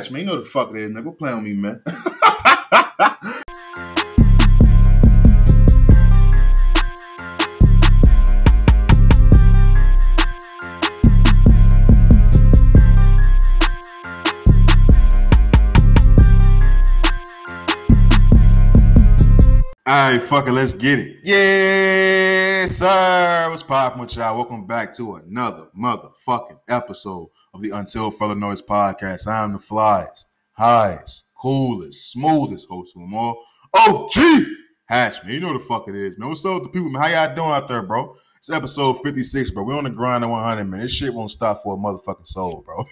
got you, man. You know the fuck it is, nigga. Go play on me, man. Alright, fuck it, let's get it. Yes, sir. What's poppin' with y'all? Welcome back to another motherfucking episode of the Until Further Notice podcast. I am the flyest, highest, coolest, smoothest host of them all. OG Hash, man. You know the fuck it is, man. What's up with the people, man? How y'all doing out there, bro? It's episode 56, bro. We're on the grind at 100, man. This shit won't stop for a motherfucking soul, bro.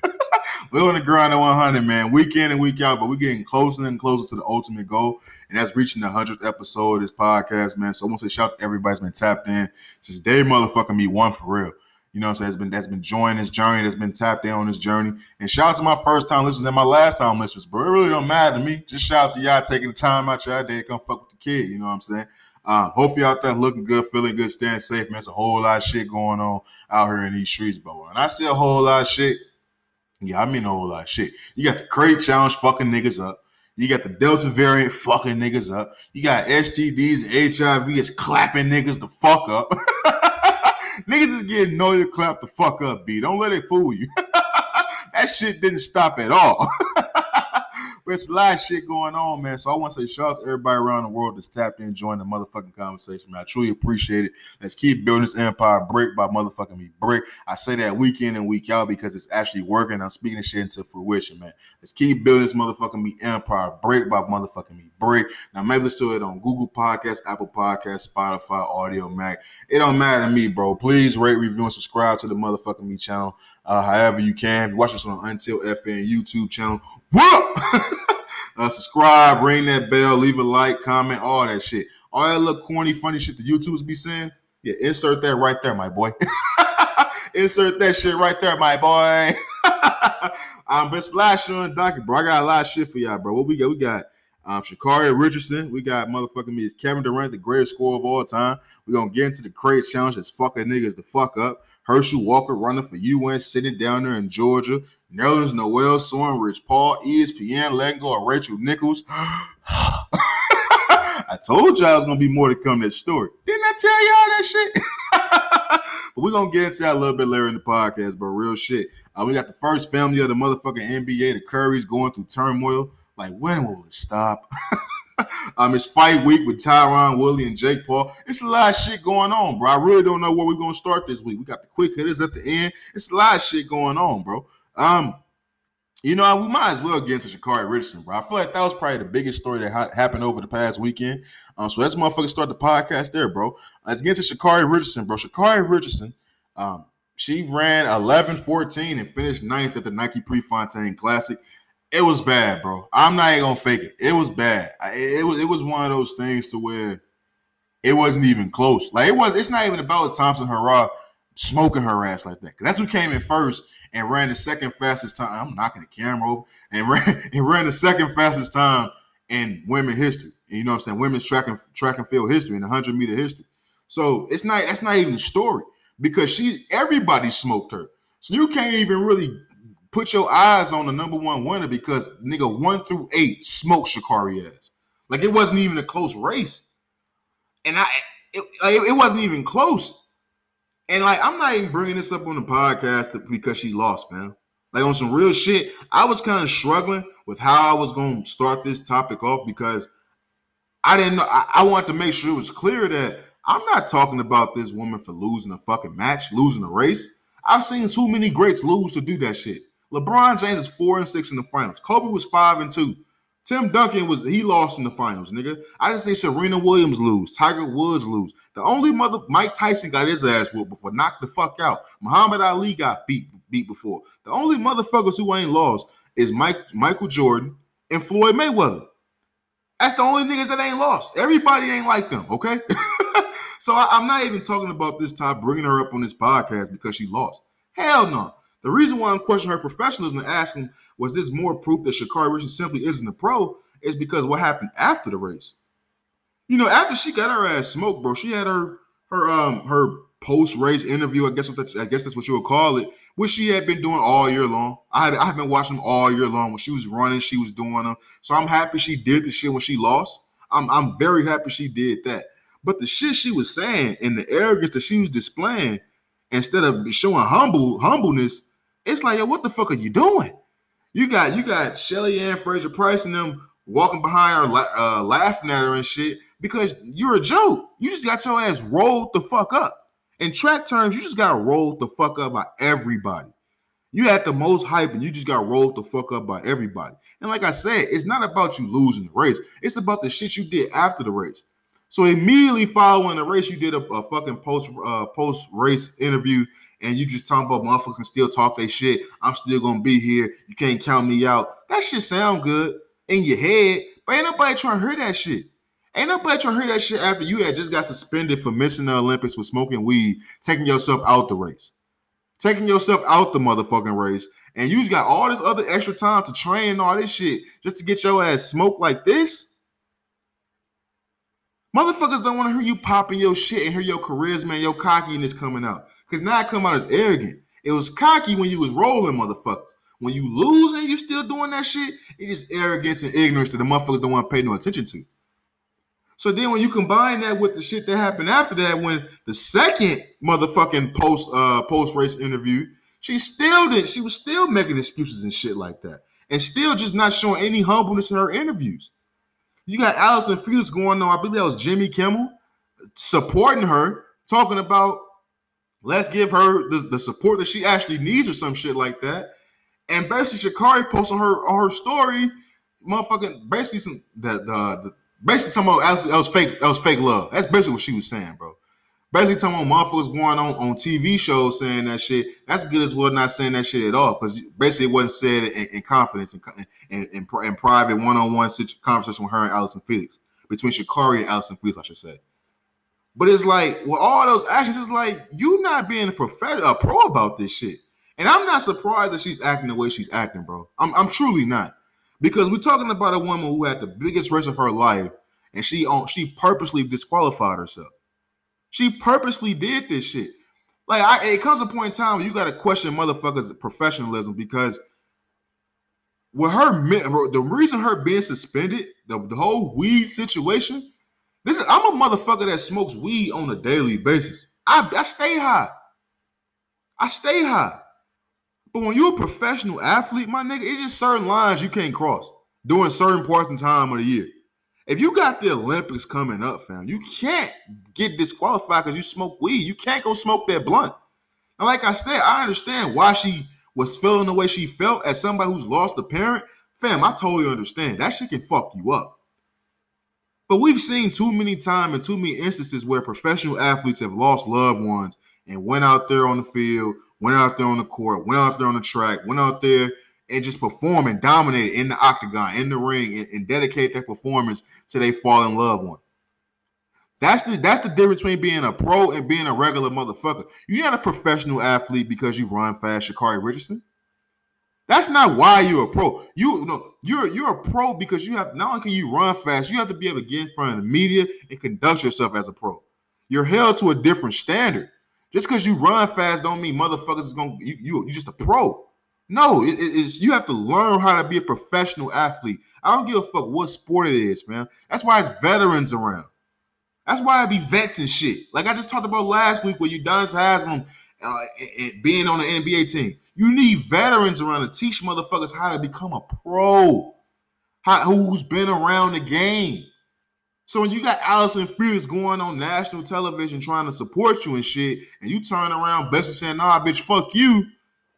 We're on the grind at 100, man, week in and week out, but we're getting closer and closer to the ultimate goal, and that's reaching the 100th episode of this podcast, man. So I want to say shout out to everybody that's been tapped in since day motherfucking me one for real. You know what I'm saying? That's been joining this journey, that's been tapped in on this journey. And shout out to my first-time listeners and my last-time listeners, bro. It really don't matter to me. Just shout out to y'all taking the time out y'all day to come fuck with the kid, you know what I'm saying? Hopefully out there looking good, feeling good, staying safe, man. It's a whole lot of shit going on out here in these streets, bro. And I see a whole lot of shit. Yeah, I mean a whole lot of shit. You got the crate challenge fucking niggas up. You got the Delta variant fucking niggas up. You got STDs and HIV is clapping niggas the fuck up. Niggas is getting know you clap the fuck up, B. Don't let it fool you. That shit didn't stop at all. But it's a lot of shit going on, man. So I want to say shout out to everybody around the world that's tapped in, joined the motherfucking conversation, man. I truly appreciate it. Let's keep building this empire brick by motherfucking me brick. I say that week in and week out because it's actually working. I'm speaking this shit into fruition, man. Let's keep building this motherfucking me empire brick by motherfucking me brick. Now, maybe let's do it on Google Podcasts, Apple Podcasts, Spotify, Audio Mac. It don't matter to me, bro. Please rate, review, and subscribe to the motherfucking me channel however you can. Watch us on Until FN YouTube channel. Whoop! Subscribe, ring that bell, leave a like, comment, all that shit. All that little corny, funny shit the YouTubers be saying, yeah, insert that right there, my boy. Insert that shit right there, my boy. But it's a lot of shit on the docket, bro. I got a lot of shit for y'all, bro. What we got? We got Sha'Carri Richardson. We got motherfucking me. It's Kevin Durant, the greatest scorer of all time. We're going to get into the crate challenge that's fucking niggas the fuck up. Herschel Walker running for UN, sitting down there in Georgia. Nerlens Noel, soaring Rich Paul, ESPN, letting go of Rachel Nichols. I told y'all it's going to be more to come this story. Didn't I tell y'all that shit? But we're going to get into that a little bit later in the podcast, but real shit. We got the first family of the motherfucking NBA, the Currys, going through turmoil. Like, when will it stop? It's fight week with Tyron Woodley and Jake Paul. It's a lot of shit going on, bro. I really don't know where we're going to start this week. We got the quick hitters at the end. It's a lot of shit going on, bro. You know, we might as well get into Sha'Carri Richardson, bro. I feel like that was probably the biggest story that happened over the past weekend. So let's motherfucking start the podcast there, bro. Let's get into Sha'Carri Richardson, bro. Sha'Carri Richardson, she ran 11-14 and finished 9th at the Nike Prefontaine Classic. It was bad, bro. I'm not even going to fake it. It was bad. It was one of those things to where it wasn't even close. Like, it's not even about Thompson Hurrah smoking her ass like that. Because that's who came in first and ran the second fastest time. I'm knocking the camera over. And ran the second fastest time in women's history. And you know what I'm saying? Women's track and field history and 100-meter history. So that's not even a story. Because everybody smoked her. So you can't even really put your eyes on the number one winner because, nigga, 1 through 8 smoked Sha'Carri ass. Like, it wasn't even a close race. And it wasn't even close. And, like, I'm not even bringing this up on the podcast because she lost, fam. Like, on some real shit, I was kind of struggling with how I was going to start this topic off because I didn't know. I wanted to make sure it was clear that I'm not talking about this woman for losing a fucking match, losing a race. I've seen too many greats lose to do that shit. LeBron James is 4-6 in the finals. Kobe was 5-2. Tim Duncan he lost in the finals, nigga. I didn't see Serena Williams lose. Tiger Woods lose. The only Mike Tyson got his ass whooped before, knocked the fuck out. Muhammad Ali got beat before. The only motherfuckers who ain't lost is Michael Jordan and Floyd Mayweather. That's the only niggas that ain't lost. Everybody ain't like them, okay? So I'm not even talking about this type bringing her up on this podcast because she lost. Hell no. The reason why I'm questioning her professionalism and asking, was this more proof that Sha'Carri Richardson simply isn't a pro, is because what happened after the race. You know, after she got her ass smoked, bro, she had her post-race interview, I guess that's what you would call it, which she had been doing all year long. I've been watching them all year long. When she was running, she was doing them. So I'm happy she did the shit when she lost. I'm very happy she did that. But the shit she was saying and the arrogance that she was displaying, instead of showing humbleness, it's like, yo, what the fuck are you doing? You got Shelly Ann Fraser Price and them walking behind her, laughing at her and shit, because you're a joke. You just got your ass rolled the fuck up. In track terms, you just got rolled the fuck up by everybody. You had the most hype, and you just got rolled the fuck up by everybody. And like I said, it's not about you losing the race. It's about the shit you did after the race. So immediately following the race, you did a fucking post-race interview, and you just talking about motherfuckers still talk they shit. I'm still going to be here. You can't count me out. That shit sound good in your head, but ain't nobody trying to hear that shit. Ain't nobody trying to hear that shit after you had just got suspended for missing the Olympics for smoking weed, taking yourself out the race, taking yourself out the motherfucking race, and you got all this other extra time to train and all this shit just to get your ass smoked like this? Motherfuckers don't want to hear you popping your shit and hear your charisma and your cockiness coming out, because now it come out as arrogant. It was cocky when you was rolling, motherfuckers. When you lose and you still doing that shit, it's just arrogance and ignorance that the motherfuckers don't want to pay no attention to. So then when you combine that with the shit that happened after that, when the second motherfucking post-race interview, she was still making excuses and shit like that, and still just not showing any humbleness in her interviews. You got Allison Felix going on, I believe that was Jimmy Kimmel, supporting her, talking about let's give her the support that she actually needs or some shit like that. And basically Sha'Carri posted on her story, motherfucking basically some the basically talking about that was fake love. That's basically what she was saying, bro. Basically talking about motherfuckers going on TV shows saying that shit. That's good as well not saying that shit at all, because basically it wasn't said in confidence and private one-on-one conversation with her and Allison Felix, between Sha'Carri and Allison Felix, I should say. But it's like, with all those actions, it's like, you not being a pro about this shit. And I'm not surprised that she's acting the way she's acting, bro. I'm truly not. Because we're talking about a woman who had the biggest race of her life, and she purposely disqualified herself. She purposely did this shit. Like, it comes a point in time where you got to question motherfuckers' professionalism, because with the reason her being suspended, the whole weed situation, I'm a motherfucker that smokes weed on a daily basis. I stay high. But when you're a professional athlete, my nigga, it's just certain lines you can't cross during certain parts and time of the year. If you got the Olympics coming up, fam, you can't get disqualified because you smoke weed. You can't go smoke that blunt. And like I said, I understand why she was feeling the way she felt as somebody who's lost a parent. Fam, I totally understand. That shit can fuck you up. But we've seen too many times and too many instances where professional athletes have lost loved ones and went out there on the field, went out there on the court, went out there on the track, went out there and just perform and dominate in the octagon, in the ring, and dedicate their performance to their fallen loved one. That's the difference between being a pro and being a regular motherfucker. You're not a professional athlete because you run fast, Sha'Carri Richardson. That's not why you're a pro. You're a pro because you have, not only can you run fast, you have to be able to get in front of the media and conduct yourself as a pro. You're held to a different standard. Just because you run fast don't mean motherfuckers is going to – you're just a pro. No, it's you have to learn how to be a professional athlete. I don't give a fuck what sport it is, man. That's why it's veterans around. That's why I be vets and shit. Like I just talked about last week with Udonis Haslem being on the NBA team. You need veterans around to teach motherfuckers how to become a pro, who's been around the game. So when you got Allison Felix going on national television trying to support you and shit, and you turn around basically saying, nah, bitch, fuck you,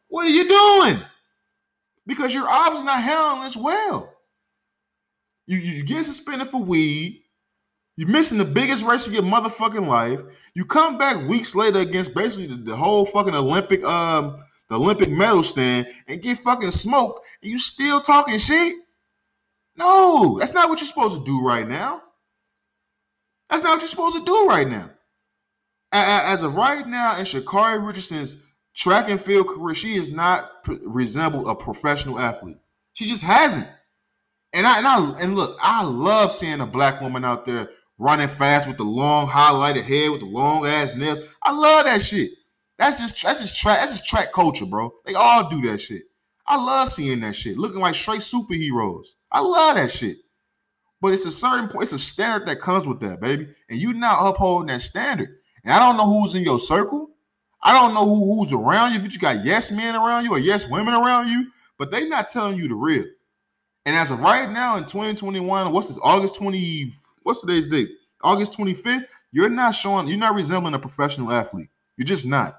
what are you doing? Because you're obviously not handling this well. You get suspended for weed. You're missing the biggest race of your motherfucking life. You come back weeks later against basically the whole fucking Olympic medal stand and get fucking smoked, and you still talking shit? No, that's not what you're supposed to do right now. That's not what you're supposed to do right now. As of right now, in Sha'Carri Richardson's track and field career, she has not resembled a professional athlete. She just hasn't. And look, I love seeing a black woman out there running fast with the long highlighted hair with the long ass nails. I love that shit. That's just track culture, bro. They all do that shit. I love seeing that shit. Looking like straight superheroes. I love that shit. But it's a certain point, it's a standard that comes with that, baby. And you're not upholding that standard. And I don't know who's in your circle. I don't know who's around you. If you got yes men around you or yes women around you, but they're not telling you the real. And as of right now in 2021, what's this? What's today's date? August 25th. You're not resembling a professional athlete. You're just not.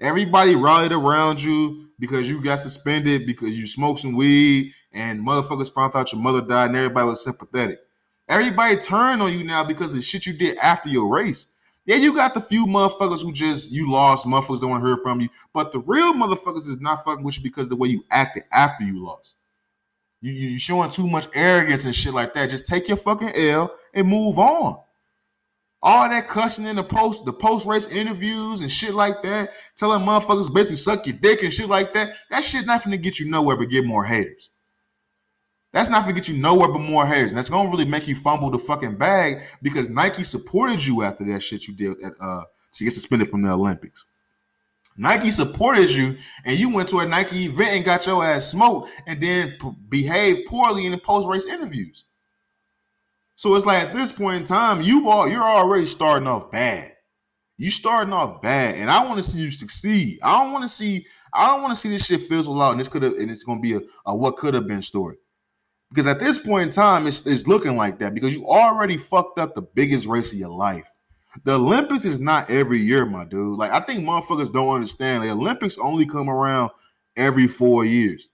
Everybody rallied around you because you got suspended because you smoked some weed and motherfuckers found out your mother died and everybody was sympathetic. Everybody turned on you now because of the shit you did after your race. Yeah, you got the few motherfuckers you lost, motherfuckers don't want to hear from you. But the real motherfuckers is not fucking with you because of the way you acted after you lost. You're showing too much arrogance and shit like that. Just take your fucking L and move on. All that cussing in the post-race interviews and shit like that, telling motherfuckers basically suck your dick and shit like that, that shit not finna get you nowhere but get more haters. That's not finna get you nowhere but more haters. And that's gonna really make you fumble the fucking bag because Nike supported you after that shit you did to get suspended from the Olympics. Nike supported you and you went to a Nike event and got your ass smoked and then behaved poorly in the post-race interviews. So it's like at this point in time, you're already starting off bad. You starting off bad, and I want to see you succeed. I don't want to see this shit fizzle out, and it's gonna be a what could have been story. Because at this point in time, it's looking like that because you already fucked up the biggest race of your life. The Olympics is not every year, my dude. Like I think motherfuckers don't understand. The Olympics only come around every 4 years.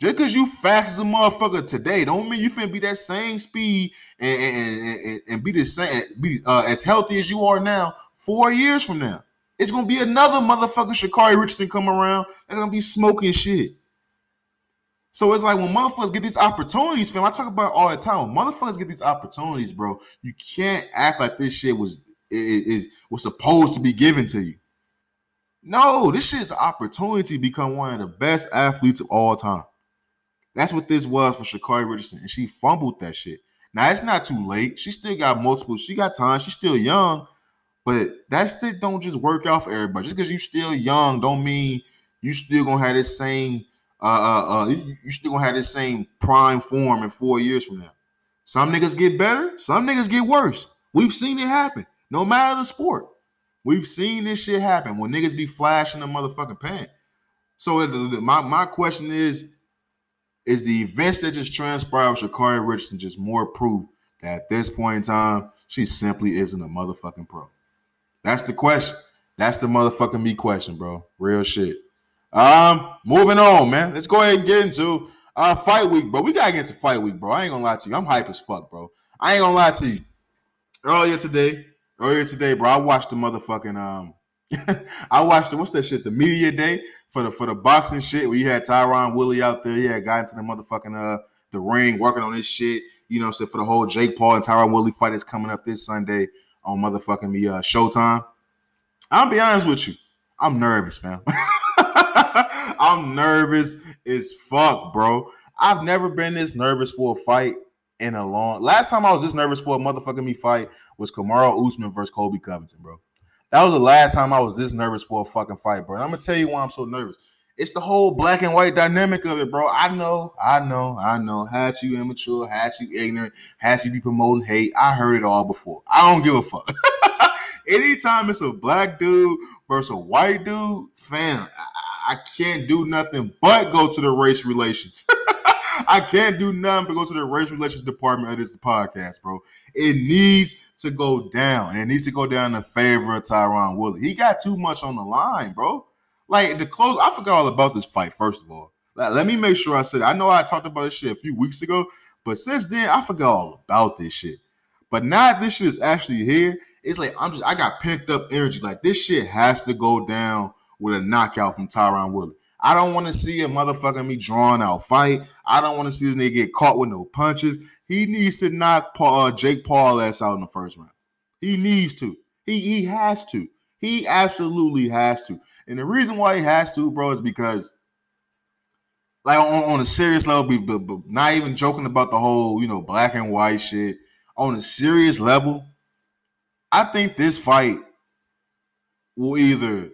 Just because you fast as a motherfucker today don't mean you finna be that same speed and be the same, as healthy as you are now 4 years from now. It's going to be another motherfucker Sha'Carri Richardson come around that's going to be smoking shit. So it's like when motherfuckers get these opportunities, fam, I talk about all the time. When motherfuckers get these opportunities, bro, you can't act like this shit was supposed to be given to you. No, this shit is an opportunity to become one of the best athletes of all time. That's what this was for Sha'Carri Richardson, and she fumbled that shit. Now, it's not too late. She still got multiple. She got time. She's still young, but that shit don't just work out for everybody. Just because you're still young don't mean you still going to have this same you still going to have this same prime form in 4 years from now. Some niggas get better. Some niggas get worse. We've seen it happen, no matter the sport. We've seen this shit happen when niggas be flashing the motherfucking pan. So my question is the events that just transpired with Sha'Carri Richardson just more proof that at this point in time, she simply isn't a motherfucking pro? That's the question. That's the motherfucking me question, bro. Real shit. Moving on, man. Let's go ahead and get into fight week, bro. We got to get into fight week, bro. I ain't going to lie to you. I'm hype as fuck, bro. I ain't going to lie to you. Earlier today, bro, I watched the motherfucking what's that shit? The media day for the boxing shit where you had Tyron Woodley out there. Yeah, got into the motherfucking the ring, working on this shit. You know, so for the whole Jake Paul and Tyron Woodley fight that's coming up this Sunday on motherfucking me Showtime. I'll be honest with you, I'm nervous, man. I'm nervous as fuck, bro. I've never been this nervous for a fight in a long. Last time I was this nervous for a motherfucking me fight was Kamaru Usman versus Kobe Covington, bro. That was the last time I was this nervous for a fucking fight, bro. And I'm going to tell you why I'm so nervous. It's the whole black and white dynamic of it, bro. I know. Had you immature, had you ignorant, had you be promoting hate. I heard it all before. I don't give a fuck. Anytime it's a black dude versus a white dude, fam, I can't do nothing but go to the race relations. I can't do nothing but go to the race relations department of this podcast, bro. It needs to go down. It needs to go down in favor of Tyron Woodley. He got too much on the line, bro. Like, I forgot all about this fight, first of all. Like, let me make sure I said it. I know I talked about this shit a few weeks ago, but since then, I forgot all about this shit. But now that this shit is actually here, it's like I got pent up energy. Like, this shit has to go down with a knockout from Tyron Woodley. I don't want to see a motherfucking me drawn out fight. I don't want to see this nigga get caught with no punches. He needs to knock Jake Paul ass out in the first round. He needs to. He has to. He absolutely has to. And the reason why he has to, bro, is because, like, on a serious level, but not even joking about the whole, you know, black and white shit. on a serious level, I think this fight will either,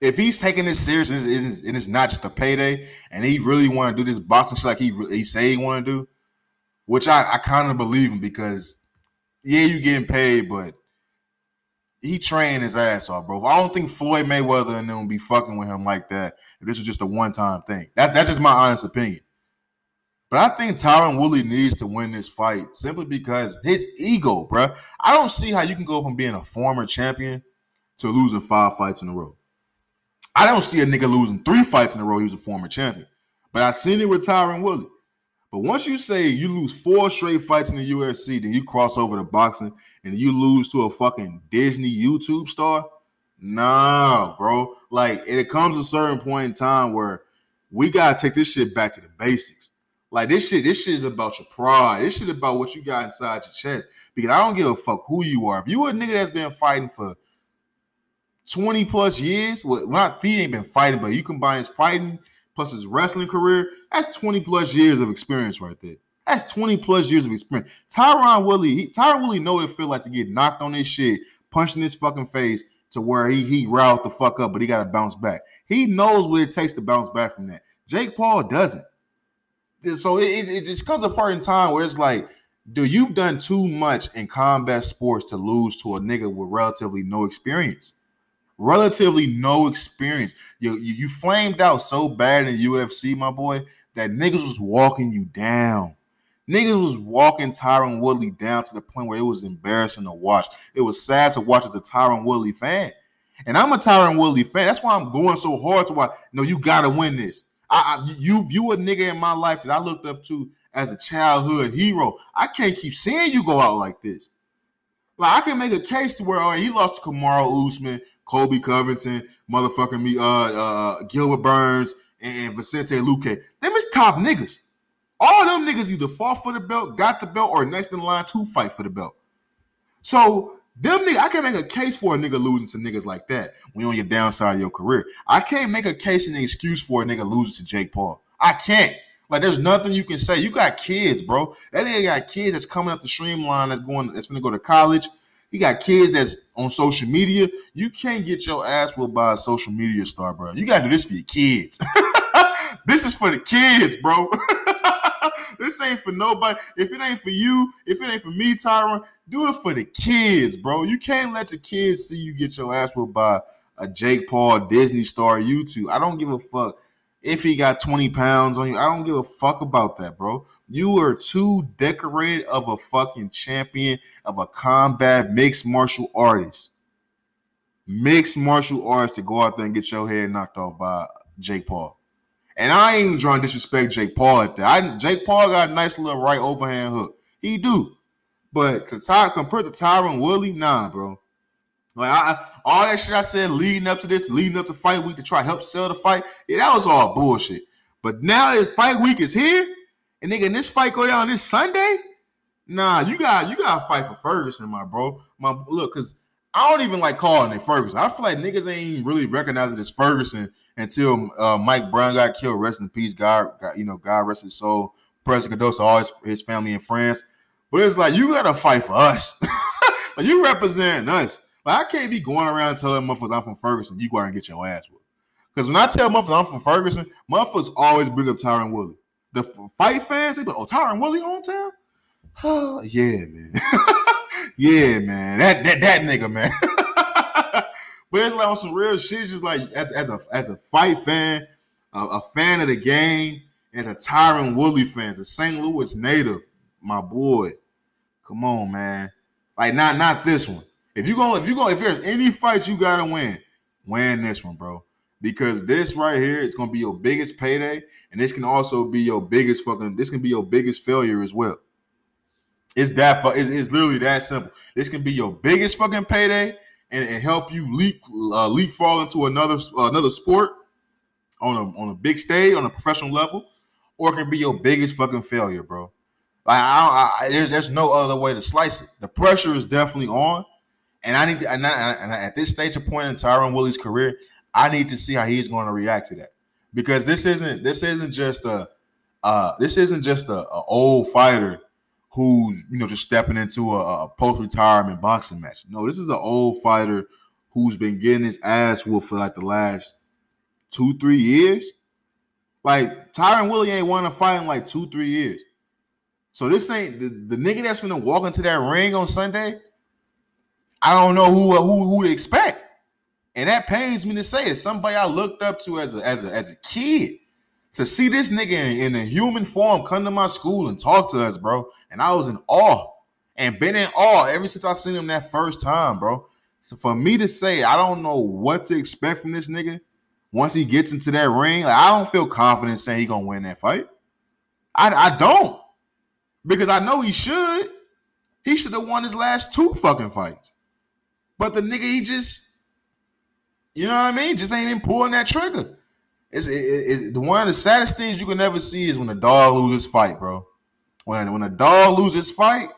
if he's taking this serious and it's not just a payday, and he really want to do this boxing shit like he say he want to do, which I kind of believe him because, yeah, you getting paid, but he trained his ass off, bro. I don't think Floyd Mayweather and them be fucking with him like that. If this was just a one-time thing. That's just my honest opinion. But I think Tyron Woodley needs to win this fight simply because his ego, bro. I don't see how you can go from being a former champion to losing 5 fights in a row. I don't see a nigga losing 3 fights in a row. He was a former champion. But I seen it with Tyron Woodley. But once you say you lose 4 straight fights in the UFC, then you cross over to boxing and you lose to a fucking Disney YouTube star? Nah, bro. Like, it comes a certain point in time where we got to take this shit back to the basics. Like, this shit is about your pride. This shit about what you got inside your chest. Because I don't give a fuck who you are. If you a nigga that's been fighting for 20 plus years, well, not he ain't been fighting, but you combine his fighting plus his wrestling career, that's 20 plus years of experience right there. That's 20 plus years of experience. Tyron Woodley know what it feel like to get knocked on his shit, punched in his fucking face to where he riled the fuck up, but he got to bounce back. He knows what it takes to bounce back from that. Jake Paul doesn't. So it just comes a part in time where it's like, dude, you've done too much in combat sports to lose to a nigga with relatively no experience. Relatively no experience. You flamed out so bad in UFC, my boy, that niggas was walking you down. Niggas was walking Tyron Woodley down to the point where it was embarrassing to watch. It was sad to watch as a Tyron Woodley fan. And I'm a Tyron Woodley fan. That's why I'm going so hard to watch. No, you got to win this. You a nigga in my life that I looked up to as a childhood hero. I can't keep seeing you go out like this. Like, I can make a case to where, all right, he lost to Kamaru Usman, Kobe Covington, motherfucking me, Gilbert Burns, and Vicente Luque. Them is top niggas. All them niggas either fought for the belt, got the belt, or next in line to fight for the belt. So, them niggas, I can make a case for a nigga losing to niggas like that when you're on your downside of your career. I can't make a case and an excuse for a nigga losing to Jake Paul. I can't. Like, there's nothing you can say. You got kids, bro. That nigga got kids that's coming up the streamline that's going to go to college. He got kids that's on social media. You can't get your ass whooped by a social media star, bro. You got to do this for your kids. This is for the kids, bro. This ain't for nobody. If it ain't for you, if it ain't for me, Tyron, do it for the kids, bro. You can't let the kids see you get your ass whooped by a Jake Paul, Disney star, YouTube. I don't give a fuck. If he got 20 pounds on you, I don't give a fuck about that, bro. You are too decorated of a fucking champion of a combat mixed martial artist to go out there and get your head knocked off by Jake Paul. And I ain't trying to disrespect Jake Paul at that. Jake Paul got a nice little right overhand hook. He do. But compared to Tyron Woodley, nah, bro. Like, all that shit I said leading up to fight week to try to help sell the fight, yeah, that was all bullshit. But now that fight week is here, and nigga, and this fight go down this Sunday, nah, you got to fight for Ferguson, my bro. Look, because I don't even like calling it Ferguson. I feel like niggas ain't really recognizing this Ferguson until Mike Brown got killed, rest in peace, God rest his soul, President Cardoso, all his family and friends. But it's like, you got to fight for us. Like, you representing us. Like, I can't be going around telling motherfuckers I'm from Ferguson. You go out and get your ass whooped. Because when I tell motherfuckers I'm from Ferguson, motherfuckers always bring up Tyron Woodley. The fight fans, they be like, oh, Tyron Woodley hometown? Oh, yeah, man. Yeah, man. That nigga, man. But it's like on some real shit, just like as a fight fan, a fan of the game, as a Tyron Woodley fan, as a St. Louis native, my boy. Come on, man. Like, not this one. If there's any fight you gotta win this one, bro. Because this right here is gonna be your biggest payday, and this can also be your biggest This can be your biggest failure as well. It's literally that simple. This can be your biggest fucking payday, and help you leapfrog into another sport on a big stage on a professional level, or it can be your biggest fucking failure, bro. Like there's no other way to slice it. The pressure is definitely on. And I need to, and at this stage of point in Tyron Woodley's career, I need to see how he's going to react to that, because this isn't just a old fighter who's, you know, just stepping into a post-retirement boxing match. No, this is an old fighter who's been getting his ass whooped for like the last 2-3 years. Like, Tyron Woodley ain't won a fight in like 2-3 years. So this ain't the nigga that's gonna walk into that ring on Sunday. I don't know who to expect, and that pains me to say it. Somebody I looked up to as a kid. To see this nigga in a human form come to my school and talk to us, bro. And I was in awe. And been in awe ever since I seen him that first time, bro. So for me to say I don't know what to expect from this nigga once he gets into that ring, like, I don't feel confident saying he's going to win that fight. I don't. Because I know he should. He should have won his last two fucking fights. But the nigga, he just, you know what I mean? Just ain't even pulling that trigger. It's one of the saddest things you can ever see is when a dog loses fight, bro. When a dog loses fight,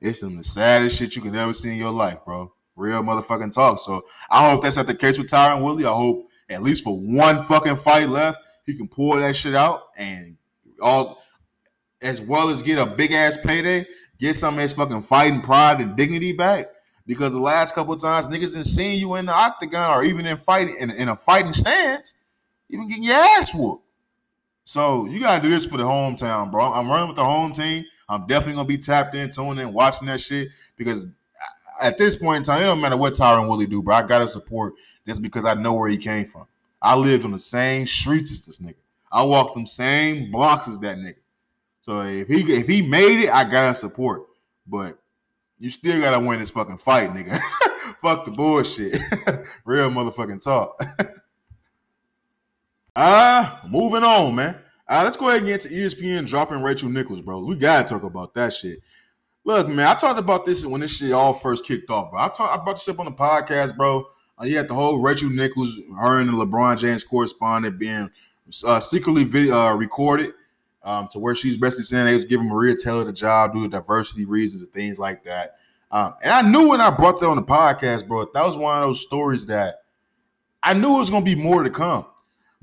it's some of the saddest shit you can ever see in your life, bro. Real motherfucking talk. So I hope that's not the case with Tyron Woodley. I hope at least for one fucking fight left, he can pull that shit out and all, as well as get a big ass payday, get some of his fucking fighting pride and dignity back. Because the last couple of times niggas didn't see you in the octagon or even in fighting in a fighting stance. Even getting your ass whooped. So you got to do this for the hometown, bro. I'm running with the home team. I'm definitely going to be tapped in, tuned in, watching that shit. Because at this point in time, it don't matter what Tyron Woodley do, bro. I got to support this because I know where he came from. I lived on the same streets as this nigga. I walked them same blocks as that nigga. So if he made it, I got to support. But you still got to win this fucking fight, nigga. Fuck the bullshit. Real motherfucking talk. Moving on, man. Let's go ahead and get to ESPN dropping Rachel Nichols, bro. We gotta talk about that shit. Look, man, I talked about this when this shit all first kicked off, bro. I talked about this up on the podcast, bro. You had the whole Rachel Nichols, her and the LeBron James correspondent being secretly recorded to where she's basically saying they was giving Maria Taylor the job due to diversity reasons and things like that. And I knew when I brought that on the podcast, bro, that was one of those stories that I knew it was gonna be more to come.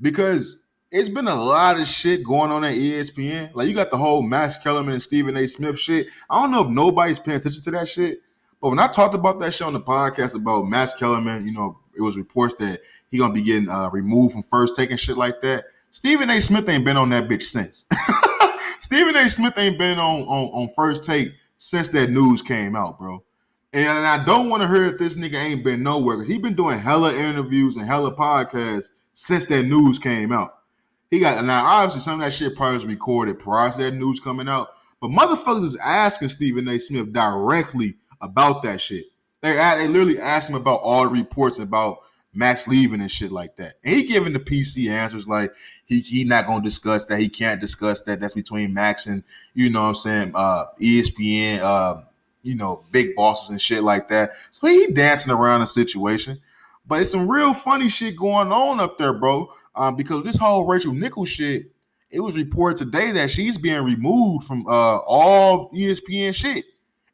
Because it's been a lot of shit going on at ESPN. Like, you got the whole Max Kellerman and Stephen A. Smith shit. I don't know if nobody's paying attention to that shit. But when I talked about that shit on the podcast about Max Kellerman, you know, it was reports that he going to be getting removed from First Take and shit like that. Stephen A. Smith ain't been on that bitch since. Stephen A. Smith ain't been on First Take since that news came out, bro. And I don't want to hear that this nigga ain't been nowhere. Because he been doing hella interviews and hella podcasts since that news came out. He got, now obviously some of that shit probably was recorded prior to that news coming out, but motherfuckers is asking Stephen A. Smith directly about that shit. They literally asked him about all the reports about Max leaving and shit like that. And he giving the PC answers like he not going to discuss that. He can't discuss that. That's between Max and, you know what I'm saying, ESPN, you know, big bosses and shit like that. So he dancing around the situation. But it's some real funny shit going on up there, bro, because this whole Rachel Nichols shit, it was reported today that she's being removed from all ESPN shit.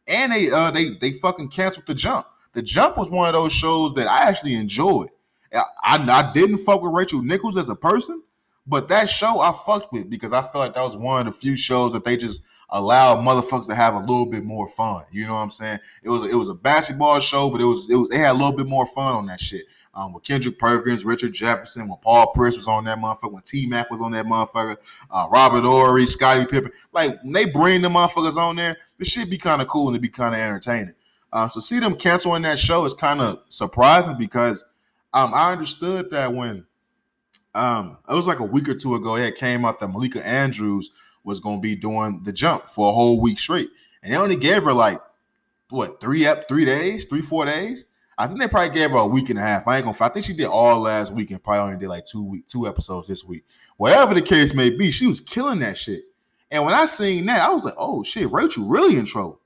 And they fucking canceled The Jump. The Jump was one of those shows that I actually enjoyed. I didn't fuck with Rachel Nichols as a person, but that show I fucked with because I felt like that was one of the few shows that they just allowed motherfuckers to have a little bit more fun. You know what I'm saying? It was a basketball show, but it was they had a little bit more fun on that shit. With Kendrick Perkins, Richard Jefferson, when Paul Pierce was on that motherfucker, when T-Mac was on that motherfucker, Robert Horry, Scottie Pippen. Like, when they bring the motherfuckers on there, this shit be kind of cool and it be kind of entertaining. So see them canceling that show is kind of surprising because I understood that when it was like a week or two ago, it came out that Malika Andrews was going to be doing The Jump for a whole week straight. And they only gave her like, what, 3 days? 4 days? I think they probably gave her a week and a half. I think she did all last week and probably only did like two episodes this week. Whatever the case may be, she was killing that shit. And when I seen that, I was like, oh shit, Rachel really in trouble.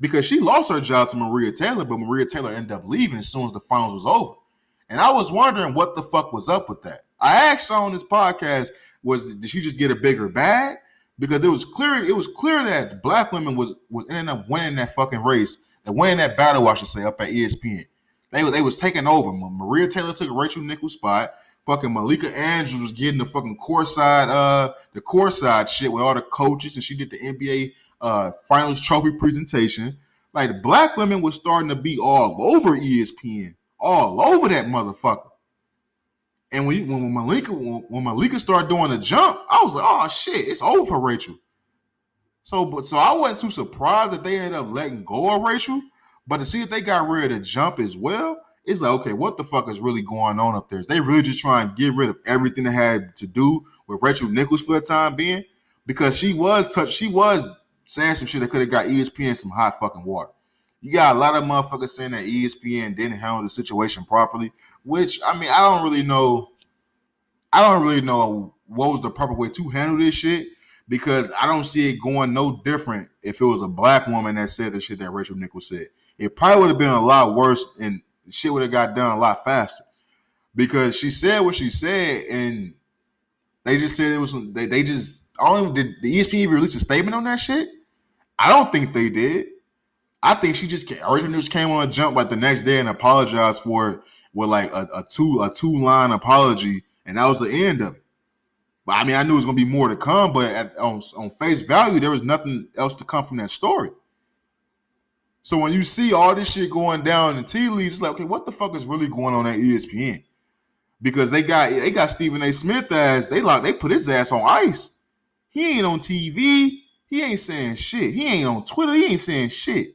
Because she lost her job to Maria Taylor, but Maria Taylor ended up leaving as soon as the finals was over. And I was wondering what the fuck was up with that. I asked her on this podcast, did she just get a bigger bag? Because it was clear that black women was ending up winning that fucking race, and winning that battle, I should say, up at ESPN. They was taking over. Maria Taylor took Rachel Nichols' spot. Fucking Malika Andrews was getting the fucking courtside shit with all the coaches, and she did the NBA finals trophy presentation. Like, black women were starting to be all over ESPN, all over that motherfucker. And when Malika started doing the jump, I was like, oh shit, it's over for Rachel. So I wasn't too surprised that they ended up letting go of Rachel, but to see that they got rid of the jump as well, it's like, okay, what the fuck is really going on up there? Is they really just trying to get rid of everything that had to do with Rachel Nichols for the time being? Because she was saying some shit that could have got ESPN some hot fucking water. You got a lot of motherfuckers saying that ESPN didn't handle the situation properly, which, I mean, I don't really know what was the proper way to handle this shit, because I don't see it going no different if it was a black woman that said the shit that Rachel Nichols said. It probably would have been a lot worse and shit would have got done a lot faster, because she said what she said and they just said it was some, they just, I don't even, did the ESPN even release a statement on that shit? I don't think they did. I think she just came on a jump like the next day and apologized for it with like a two-line apology, and that was the end of it. But I mean, I knew it was gonna be more to come, but on face value, there was nothing else to come from that story. So when you see all this shit going down in the tea leaves, it's like, okay, what the fuck is really going on at ESPN? Because they got Stephen A. Smith as they put his ass on ice. He ain't on TV. He ain't saying shit. He ain't on Twitter. He ain't saying shit.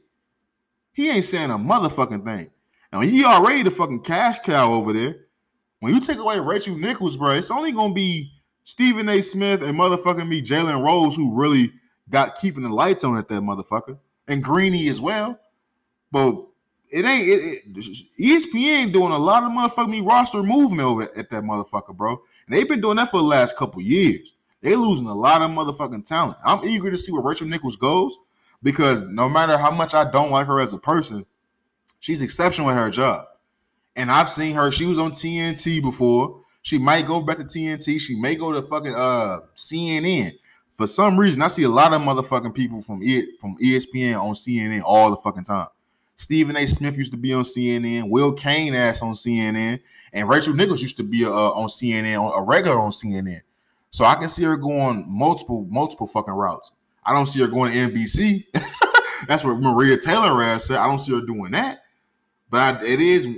He ain't saying a motherfucking thing. Now, he already the fucking cash cow over there. When you take away Rachel Nichols, bro, it's only going to be Stephen A. Smith and motherfucking me, Jalen Rose, who really got keeping the lights on at that motherfucker. And Greeny as well. But it ain't ESPN doing a lot of motherfucking me roster movement over at that motherfucker, bro. And they've been doing that for the last couple years. They losing a lot of motherfucking talent. I'm eager to see where Rachel Nichols goes, because no matter how much I don't like her as a person, she's exceptional at her job. And I've seen her. She was on TNT before. She might go back to TNT. She may go to fucking CNN. For some reason, I see a lot of motherfucking people from ESPN on CNN all the fucking time. Stephen A. Smith used to be on CNN. Will Kane ass on CNN. And Rachel Nichols used to be on CNN, a regular on CNN. So I can see her going multiple fucking routes. I don't see her going to NBC. That's what Maria Taylor said. I don't see her doing that. But it is.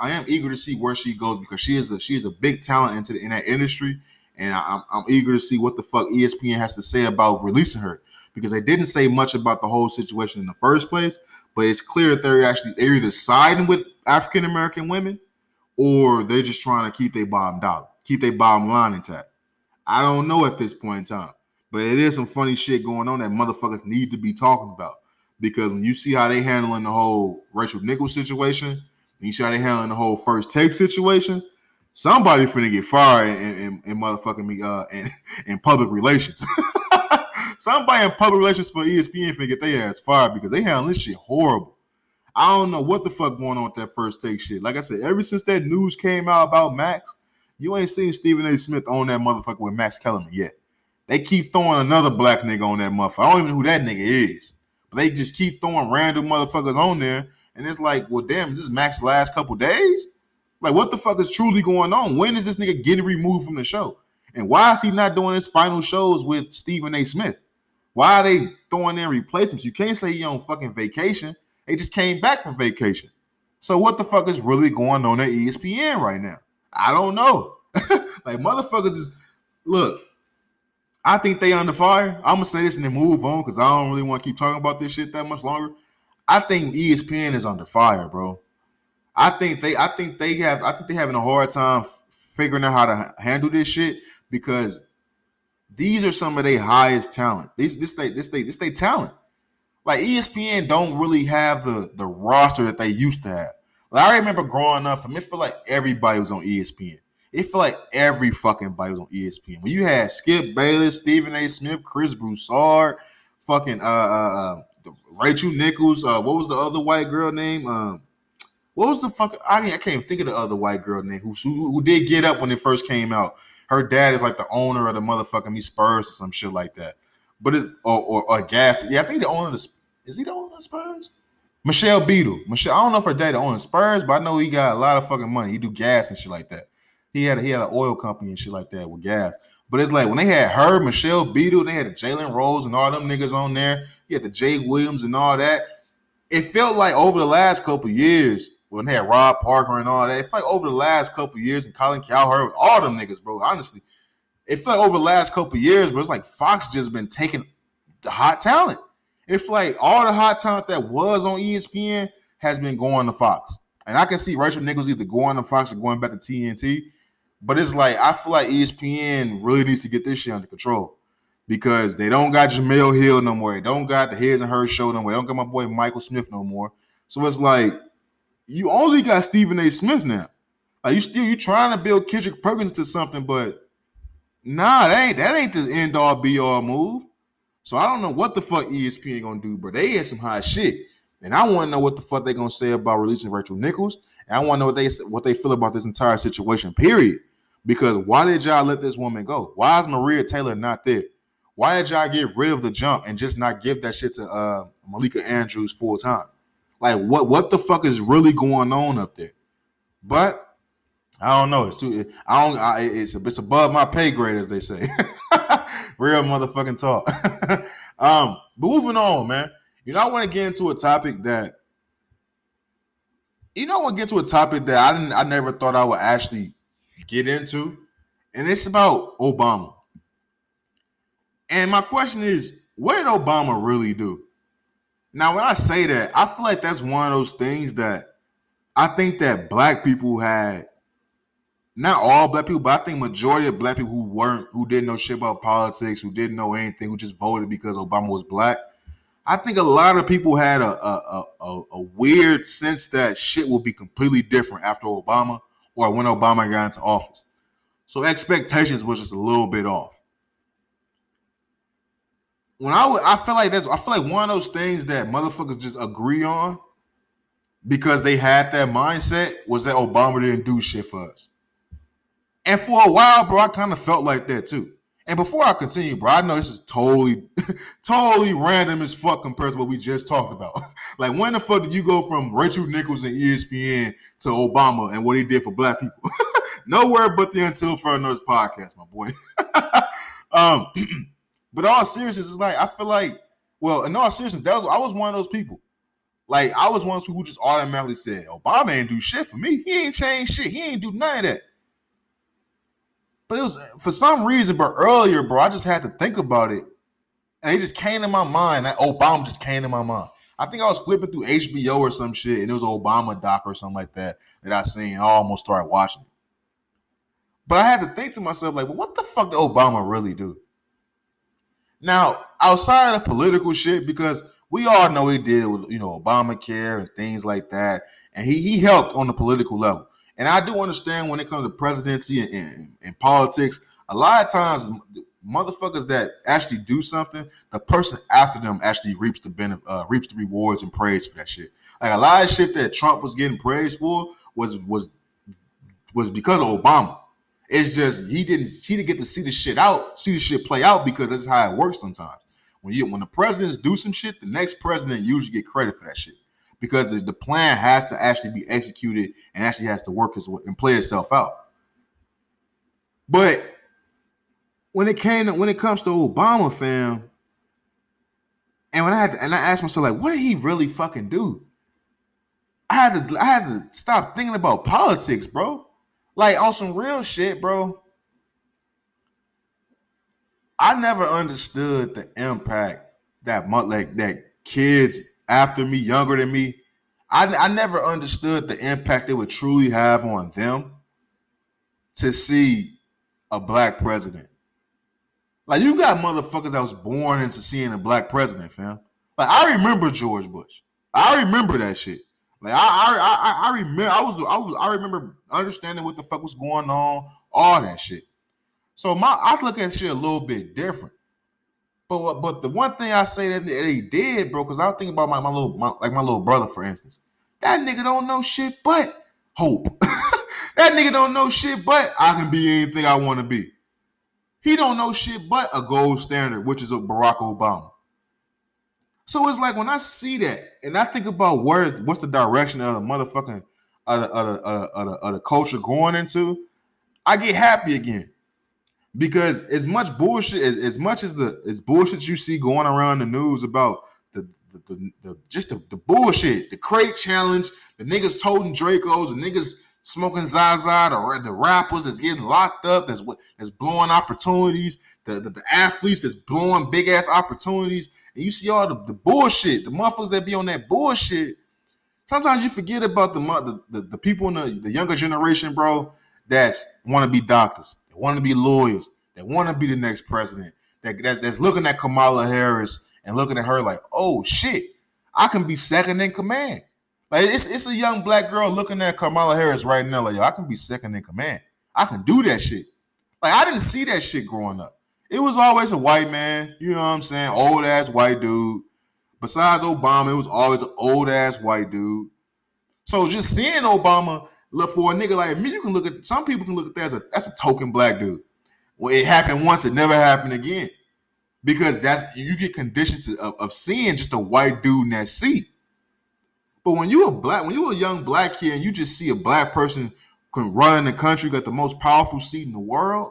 I am eager to see where she goes, because she is a big talent in that industry, and I'm eager to see what the fuck ESPN has to say about releasing her, because they didn't say much about the whole situation in the first place. But it's clear that they're either siding with African American women, or they're just trying to keep their bottom dollar, keep their bottom line intact. I don't know at this point in time. But it is some funny shit going on that motherfuckers need to be talking about. Because when you see how they handling the whole Rachel Nichols situation, and you see how they handling the whole First Take situation, somebody finna get fired in motherfucking me in public relations. Somebody in public relations for ESPN finna get their ass fired, because they handling this shit horrible. I don't know what the fuck going on with that First Take shit. Like I said, ever since that news came out about Max, you ain't seen Stephen A. Smith on that motherfucker with Max Kellerman yet. They keep throwing another black nigga on that motherfucker. I don't even know who that nigga is. But they just keep throwing random motherfuckers on there. And it's like, well, damn, is this Max's last couple days? Like, what the fuck is truly going on? When is this nigga getting removed from the show? And why is he not doing his final shows with Stephen A. Smith? Why are they throwing in replacements? You can't say he on fucking vacation. They just came back from vacation. So what the fuck is really going on at ESPN right now? I don't know. Like, motherfuckers is... Look... I think they under fire. I'm going to say this and then move on, because I don't really want to keep talking about this shit that much longer. I think ESPN is under fire, bro. I think they're having a hard time figuring out how to handle this shit, because these are some of their highest talents. This they talent. Like, ESPN don't really have the roster that they used to have. Like, I remember growing up, and it felt like everybody was on ESPN. It felt like every fucking body was on ESPN. When you had Skip Bayless, Stephen A. Smith, Chris Broussard, fucking Rachel Nichols. What was the other white girl name? What was the fuck? I can't even think of the other white girl name who did Get Up when it first came out. Her dad is like the owner of the motherfucking me Spurs or some shit like that. But it's or Gas. Yeah, I think the owner of the is he the owner of the Spurs? Michelle Beadle. Michelle. I don't know if her dad owns Spurs, but I know he got a lot of fucking money. He do gas and shit like that. He had an oil company and shit like that with gas. But it's like when they had her, Michelle Beadle, they had Jalen Rose and all them niggas on there. You had the Jay Williams and all that. It felt like over the last couple of years, when they had Rob Parker and all that, it felt like over the last couple of years, and Colin Cowherd, all them niggas, bro, honestly. It felt like over the last couple of years, but it's like Fox just been taking the hot talent. It's like all the hot talent that was on ESPN has been going to Fox. And I can see Rachel Nichols either going to Fox or going back to TNT. But it's like I feel like ESPN really needs to get this shit under control because they don't got Jamel Hill no more. They don't got the His and Hers show no more. They don't got my boy Michael Smith no more. So it's like you only got Stephen A. Smith now. Like you trying to build Kendrick Perkins to something, but nah, that ain't the end all be all move. So I don't know what the fuck ESPN gonna do, but they had some hot shit. And I want to know what the fuck they're going to say about releasing Rachel Nichols. And I want to know what they feel about this entire situation, period. Because why did y'all let this woman go? Why is Maria Taylor not there? Why did y'all get rid of the jump and just not give that shit to Malika Andrews full time? Like, what the fuck is really going on up there? But I don't know. It's above my pay grade, as they say. Real motherfucking talk. But moving on, man. I want to get into a topic that I never thought I would actually get into, and it's about Obama. And my question is, what did Obama really do? Now, when I say that, I feel like that's one of those things that I think that black people had, not all black people, but I think majority of black people who didn't know shit about politics, who didn't know anything, who just voted because Obama was black. I think a lot of people had a weird sense that shit will be completely different after Obama or when Obama got into office. So expectations was just a little bit off. I feel like one of those things that motherfuckers just agree on because they had that mindset was that Obama didn't do shit for us. And for a while, bro, I kind of felt like that too. And before I continue, bro, I know this is totally random as fuck compared to what we just talked about. Like, when the fuck did you go from Rachel Nichols and ESPN to Obama and what he did for black people? Nowhere but the Until Further Notice podcast, my boy. But in all seriousness, it's like, I feel like, well, in all seriousness, I was one of those people. Like, I was one of those people who just automatically said, Obama ain't do shit for me. He ain't changed shit. He ain't do none of that. But it was, for some reason, but earlier, bro, I just had to think about it. And it just came to my mind. Obama just came to my mind. I think I was flipping through HBO or some shit, and it was an Obama doc or something like that I seen, and I almost started watching it. But I had to think to myself, like, well, what the fuck did Obama really do? Now, outside of political shit, because we all know he did with, Obamacare and things like that, and he helped on the political level. And I do understand when it comes to presidency and politics, a lot of times motherfuckers that actually do something, the person after them actually reaps the rewards and praise for that shit. Like, a lot of shit that Trump was getting praised for was because of Obama. It's just he didn't get to see the shit play out because that's how it works sometimes. When the presidents do some shit, the next president usually get credit for that shit. Because the plan has to actually be executed and actually has to work and play itself out. But when it comes to Obama, fam, and I asked myself, like, what did he really fucking do? I had to stop thinking about politics, bro. Like, on some real shit, bro. I never understood the impact that kids after me, younger than me, I never understood the impact it would truly have on them to see a black president. Like, you got motherfuckers that was born into seeing a black president, fam. Like, I remember George Bush. I remember that shit. Like, I remember. I remember understanding what the fuck was going on, all that shit. So I look at shit a little bit different. But the one thing I say that they did, bro, because I think about my little brother, for instance. That nigga don't know shit but hope. That nigga don't know shit but I can be anything I want to be. He don't know shit but a gold standard, which is a Barack Obama. So it's like when I see that and I think about what's the direction of the motherfucking of the culture going into, I get happy again. Because as much bullshit, as much as the as bullshit you see going around the news about the just the bullshit, the crate challenge, the niggas holding Dracos, the niggas smoking Zaza, the rappers that's getting locked up, that's blowing opportunities, the athletes that's blowing big ass opportunities, and you see all the bullshit, the motherfuckers that be on that bullshit. Sometimes you forget about the people in the younger generation, bro, that want to be doctors, that want to be lawyers, that want to be the next president, that's looking at Kamala Harris and looking at her like, oh shit, I can be second in command. Like it's a young black girl looking at Kamala Harris right now like, yo, I can be second in command. I can do that shit. Like I didn't see that shit growing up. It was always a white man, you know what I'm saying, old ass white dude. Besides Obama, it was always an old ass white dude. So just seeing Obama, look for a nigga like me, you can look at, some people can look at that as that's a token black dude. Well, it happened once, it never happened again. Because that's, you get conditioned of seeing just a white dude in that seat. But when you a young black kid and you just see a black person can run the country, got the most powerful seat in the world,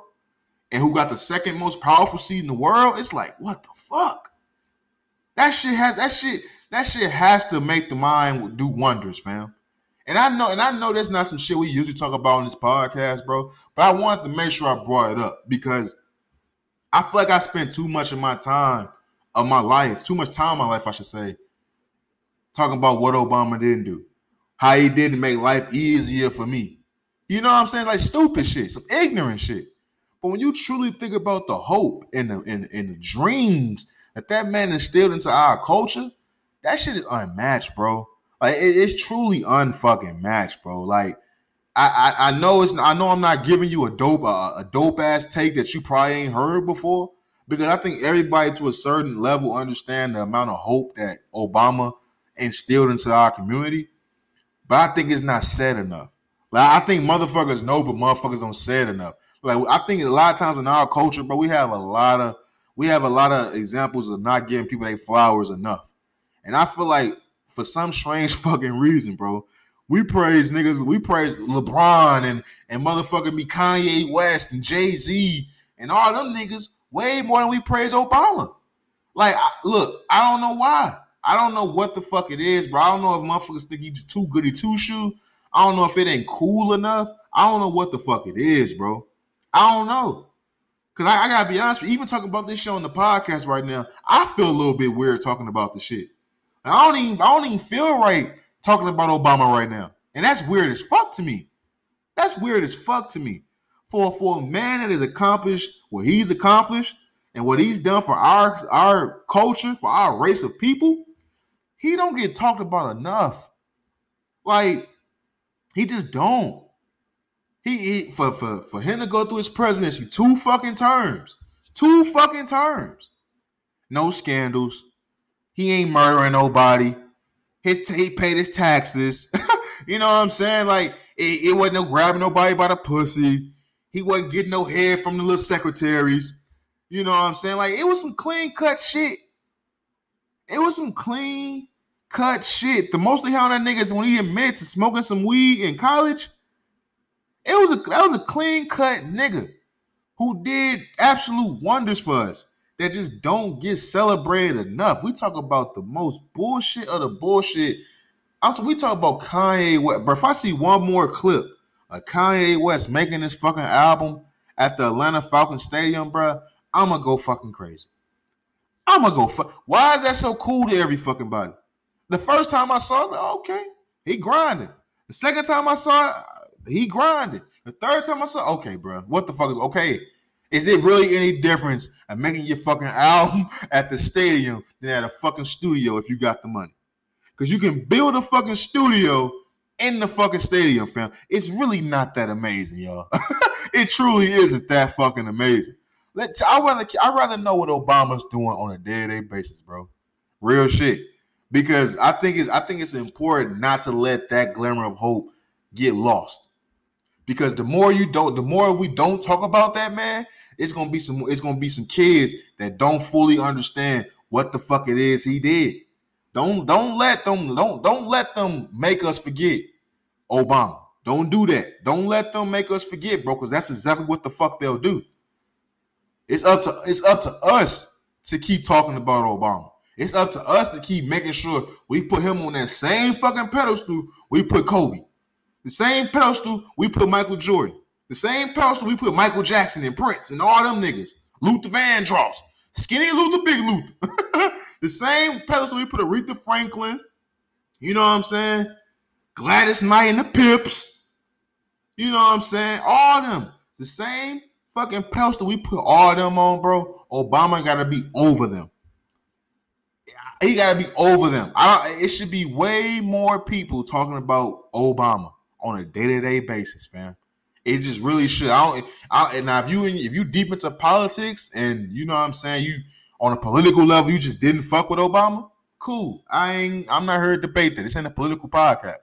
and who got the second most powerful seat in the world, it's like, what the fuck? That shit has to make the mind do wonders, fam. And I know that's not some shit we usually talk about on this podcast, bro. But I wanted to make sure I brought it up because I feel like I spent too much time of my life, talking about what Obama didn't do, how he didn't make life easier for me. You know what I'm saying? Like stupid shit, some ignorant shit. But when you truly think about the hope and the dreams that man instilled into our culture, that shit is unmatched, bro. Like it's truly unfucking matched, bro. Like I know I'm not giving you a dope ass take that you probably ain't heard before, because I think everybody to a certain level understand the amount of hope that Obama instilled into our community, but I think it's not said enough. Like I think motherfuckers know, but motherfuckers don't say it enough. Like I think a lot of times in our culture, but we have a lot of examples of not giving people their flowers enough. And I feel like for some strange fucking reason, bro, we praise LeBron and motherfucking me Kanye West and Jay-Z and all them niggas way more than we praise Obama. Like look, I don't know why. I don't know what the fuck it is, bro. I don't know if motherfuckers think he's too goody two-shoe. I don't know if it ain't cool enough. I don't know what the fuck it is, bro. I don't know. Because I got to be honest with you, even talking about this shit on the podcast right now, I feel a little bit weird talking about the shit. I don't even feel right talking about Obama right now. And that's weird as fuck to me. That's weird as fuck to me. For a man that has accomplished what he's accomplished and what he's done for our culture, for our race of people, he don't get talked about enough. Like, he just don't. He for him to go through his presidency two fucking terms, no scandals. He ain't murdering nobody. He paid his taxes. You know what I'm saying? Like, it wasn't no grabbing nobody by the pussy. He wasn't getting no head from the little secretaries. You know what I'm saying? Like, it was some clean cut shit. The most they had on that nigga is when he admitted to smoking some weed in college. That was a clean cut nigga who did absolute wonders for us that just don't get celebrated enough. We talk about the most bullshit of the bullshit. We talk about Kanye West. But if I see one more clip of Kanye West making this fucking album at the Atlanta Falcons Stadium, bro, I'ma go fucking crazy. Why is that so cool to every fucking body? The first time I saw it, like, okay, he grinded. The second time I saw it, he grinded. The third time I saw it, okay, bro, what the fuck is okay? Is it really any difference of making your fucking album at the stadium than at a fucking studio if you got the money? Because you can build a fucking studio in the fucking stadium, fam. It's really not that amazing, y'all. It truly isn't that fucking amazing. I'd rather know what Obama's doing on a day-to-day basis, bro. Real shit. Because I think it's important not to let that glimmer of hope get lost. Because the more we don't talk about that, man, it's gonna be some kids that don't fully understand what the fuck it is he did. Don't let them make us forget Obama. Don't do that. Don't let them make us forget, bro, because that's exactly what the fuck they'll do. It's up to us to keep talking about Obama. It's up to us to keep making sure we put him on that same fucking pedestal we put Kobe. The same pedestal we put Michael Jordan. The same pedestal we put Michael Jackson and Prince and all them niggas. Luther Vandross. Skinny Luther, Big Luther. The same pedestal we put Aretha Franklin. You know what I'm saying? Gladys Knight and the Pips. You know what I'm saying? All them. The same fucking pedestal we put all them on, bro. Obama got to be over them. He got to be over them. It should be way more people talking about Obama on a day-to-day basis, fam. It just really should. Now, if you deep into politics and you know what I'm saying, you on a political level, you just didn't fuck with Obama, cool. I'm not here to debate that. This ain't a political podcast.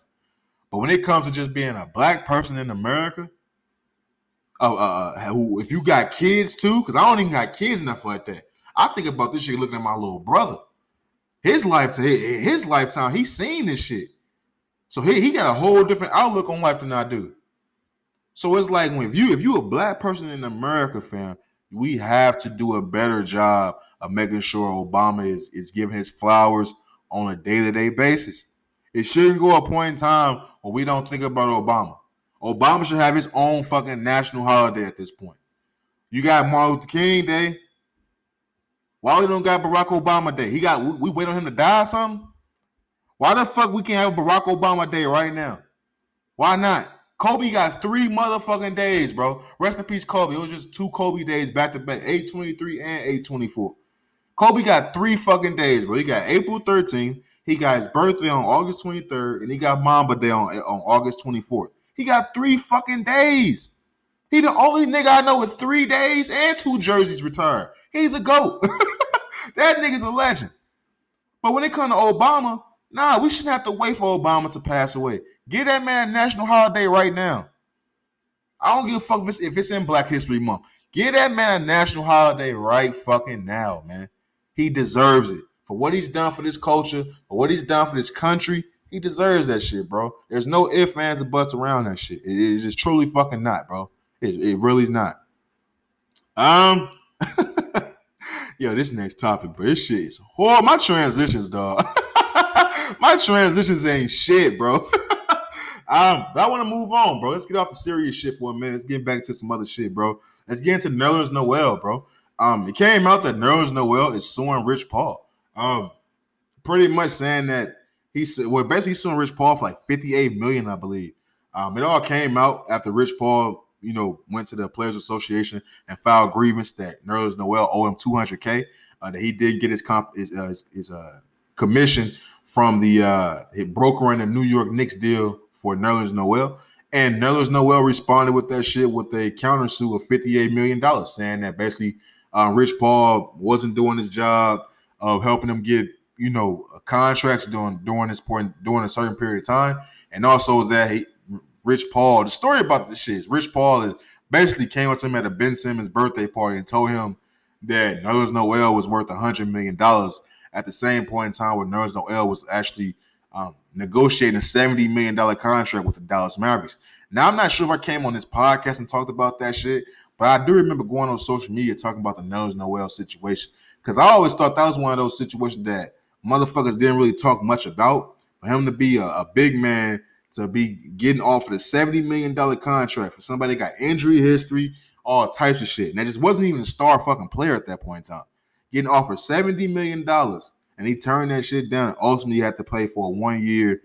But when it comes to just being a black person in America, who, if you got kids too, because I don't even got kids enough like that. I think about this shit looking at my little brother. His lifetime, he's seen this shit. So he got a whole different outlook on life than I do. So it's like, if you a black person in America, fam, we have to do a better job of making sure Obama is giving his flowers on a day-to-day basis. It shouldn't go a point in time where we don't think about Obama. Obama should have his own fucking national holiday at this point. You got Martin Luther King Day. Why we don't got Barack Obama Day? We wait on him to die or something? Why the fuck we can't have Barack Obama Day right now? Why not? Kobe got 3 motherfucking days, bro. Rest in peace, Kobe. It was just 2 Kobe days back to back, 8/23 and 8/24. Kobe got 3 fucking days, bro. He got April 13th. He got his birthday on August 23rd, and he got Mamba Day on August 24th. He got 3 fucking days. He the only nigga I know with 3 days and 2 jerseys retired. He's a GOAT. That nigga's a legend. But when it comes to Obama, nah, we shouldn't have to wait for Obama to pass away. Give that man a national holiday right now. I don't give a fuck if it's in Black History Month. Give that man a national holiday right fucking now, man. He deserves it. For what he's done for this culture, for what he's done for this country, he deserves that shit, bro. There's no ifs, ands, or buts around that shit. It's just truly fucking not, bro. It really is not. Yo, this next topic, bro. This shit is horrible. My transitions, dog. My transitions ain't shit, bro. But I want to move on, bro. Let's get off the serious shit for a minute. Let's get back to some other shit, bro. Let's get into Nerlens Noel, bro. It came out that Nerlens Noel is suing Rich Paul. Pretty much saying that he's suing Rich Paul for like $58 million, I believe. It all came out after Rich Paul, you know, went to the Players Association and filed grievance that Nerlens Noel owed him $200K. That he did get his commission from the brokering the New York Knicks deal for Nerlens Noel. And Nerlens Noel responded with that shit with a countersue of $58 million, saying that basically Rich Paul wasn't doing his job of helping him get, you know, contracts during a certain period of time. And also that the story about this shit is Rich Paul basically came up to him at a Ben Simmons birthday party and told him that Nerlens Noel was worth $100 million at the same point in time where Nerlens Noel was actually negotiating a $70 million contract with the Dallas Mavericks. Now, I'm not sure if I came on this podcast and talked about that shit, but I do remember going on social media talking about the Nerlens Noel situation because I always thought that was one of those situations that motherfuckers didn't really talk much about. For him to be a big man, to be getting offered a $70 million contract for somebody that got injury history, all types of shit. And that just wasn't even a star fucking player at that point in time. Getting offered $70 million, and he turned that shit down and ultimately had to play for a 1-year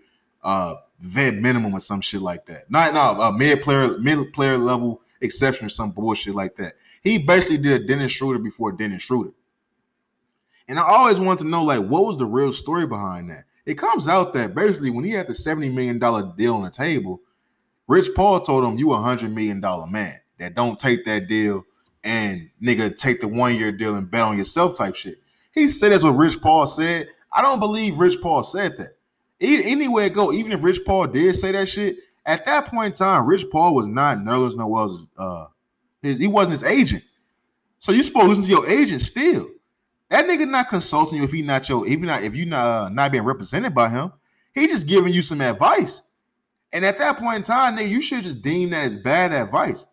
vet minimum or some shit like that. Not a mid-player level exception or some bullshit like that. He basically did Dennis Schroeder before Dennis Schroeder. And I always wanted to know, like, what was the real story behind that? It comes out that basically when he had the $70 million deal on the table, Rich Paul told him, you a $100 million man that don't take that deal and nigga take the 1-year deal and bet on yourself type shit. He said that's what Rich Paul said. I don't believe Rich Paul said that. Anywhere it go, even if Rich Paul did say that shit, at that point in time, Rich Paul was not Nerlens Noel's, he wasn't his agent. So you supposed to listen to your agent still. That nigga not consulting you if you not being represented by him. He just giving you some advice. And at that point in time, nigga, you should just deem that as bad advice.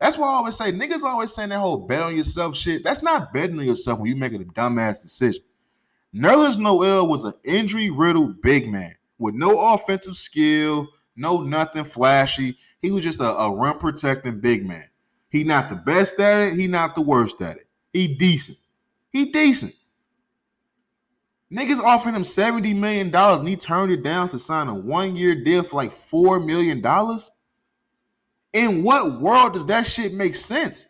That's why I always say, niggas always saying that whole bet on yourself shit. That's not betting on yourself when you're making a dumbass decision. Nerlens Noel was an injury-riddled big man with no offensive skill, no nothing flashy. He was just a run-protecting big man. He not the best at it. He not the worst at it. He decent. He decent. Niggas offered him $70 million and he turned it down to sign a one-year deal for like $4 million? In what world does that shit make sense?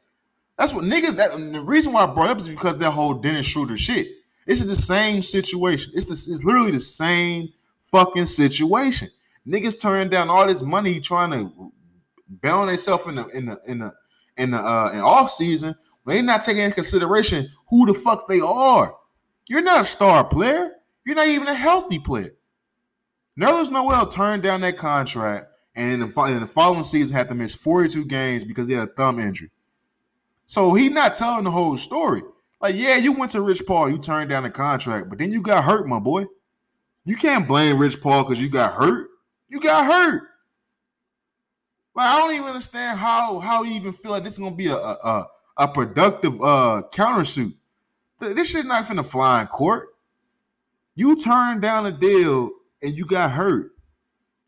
That's what niggas, the reason why I brought it up is because that whole Dennis Schroeder shit. This is the same situation. It's literally the same fucking situation. Niggas turning down all this money trying to bail themselves in the off season when they're not taking into consideration who the fuck they are. You're not a star player. You're not even a healthy player. Nerlens Noel turned down that contract and in the following season had to miss 42 games because he had a thumb injury. So he's not telling the whole story. Like, yeah, you went to Rich Paul. You turned down the contract, but then you got hurt, my boy. You can't blame Rich Paul because you got hurt. You got hurt. Like, I don't even understand how you even feel like this is going to be a productive countersuit. This shit not finna fly in court. You turned down a deal and you got hurt.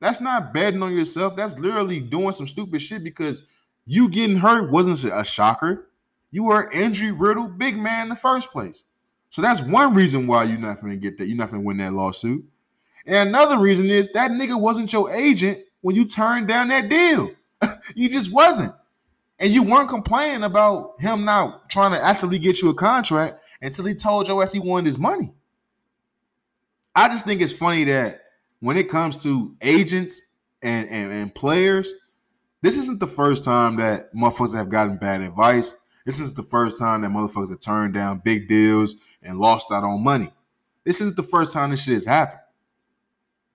That's not betting on yourself. That's literally doing some stupid shit because you getting hurt wasn't a shocker. You were an injury-riddled big man in the first place. So that's one reason why you're not finna get that. You're not finna win that lawsuit. And another reason is that nigga wasn't your agent when you turned down that deal. You just wasn't. And you weren't complaining about him not trying to actively get you a contract until he told your ass he wanted his money. I just think it's funny that when it comes to agents and players, this isn't the first time that motherfuckers have gotten bad advice. This is the first time that motherfuckers have turned down big deals and lost out on money. This is the first time this shit has happened.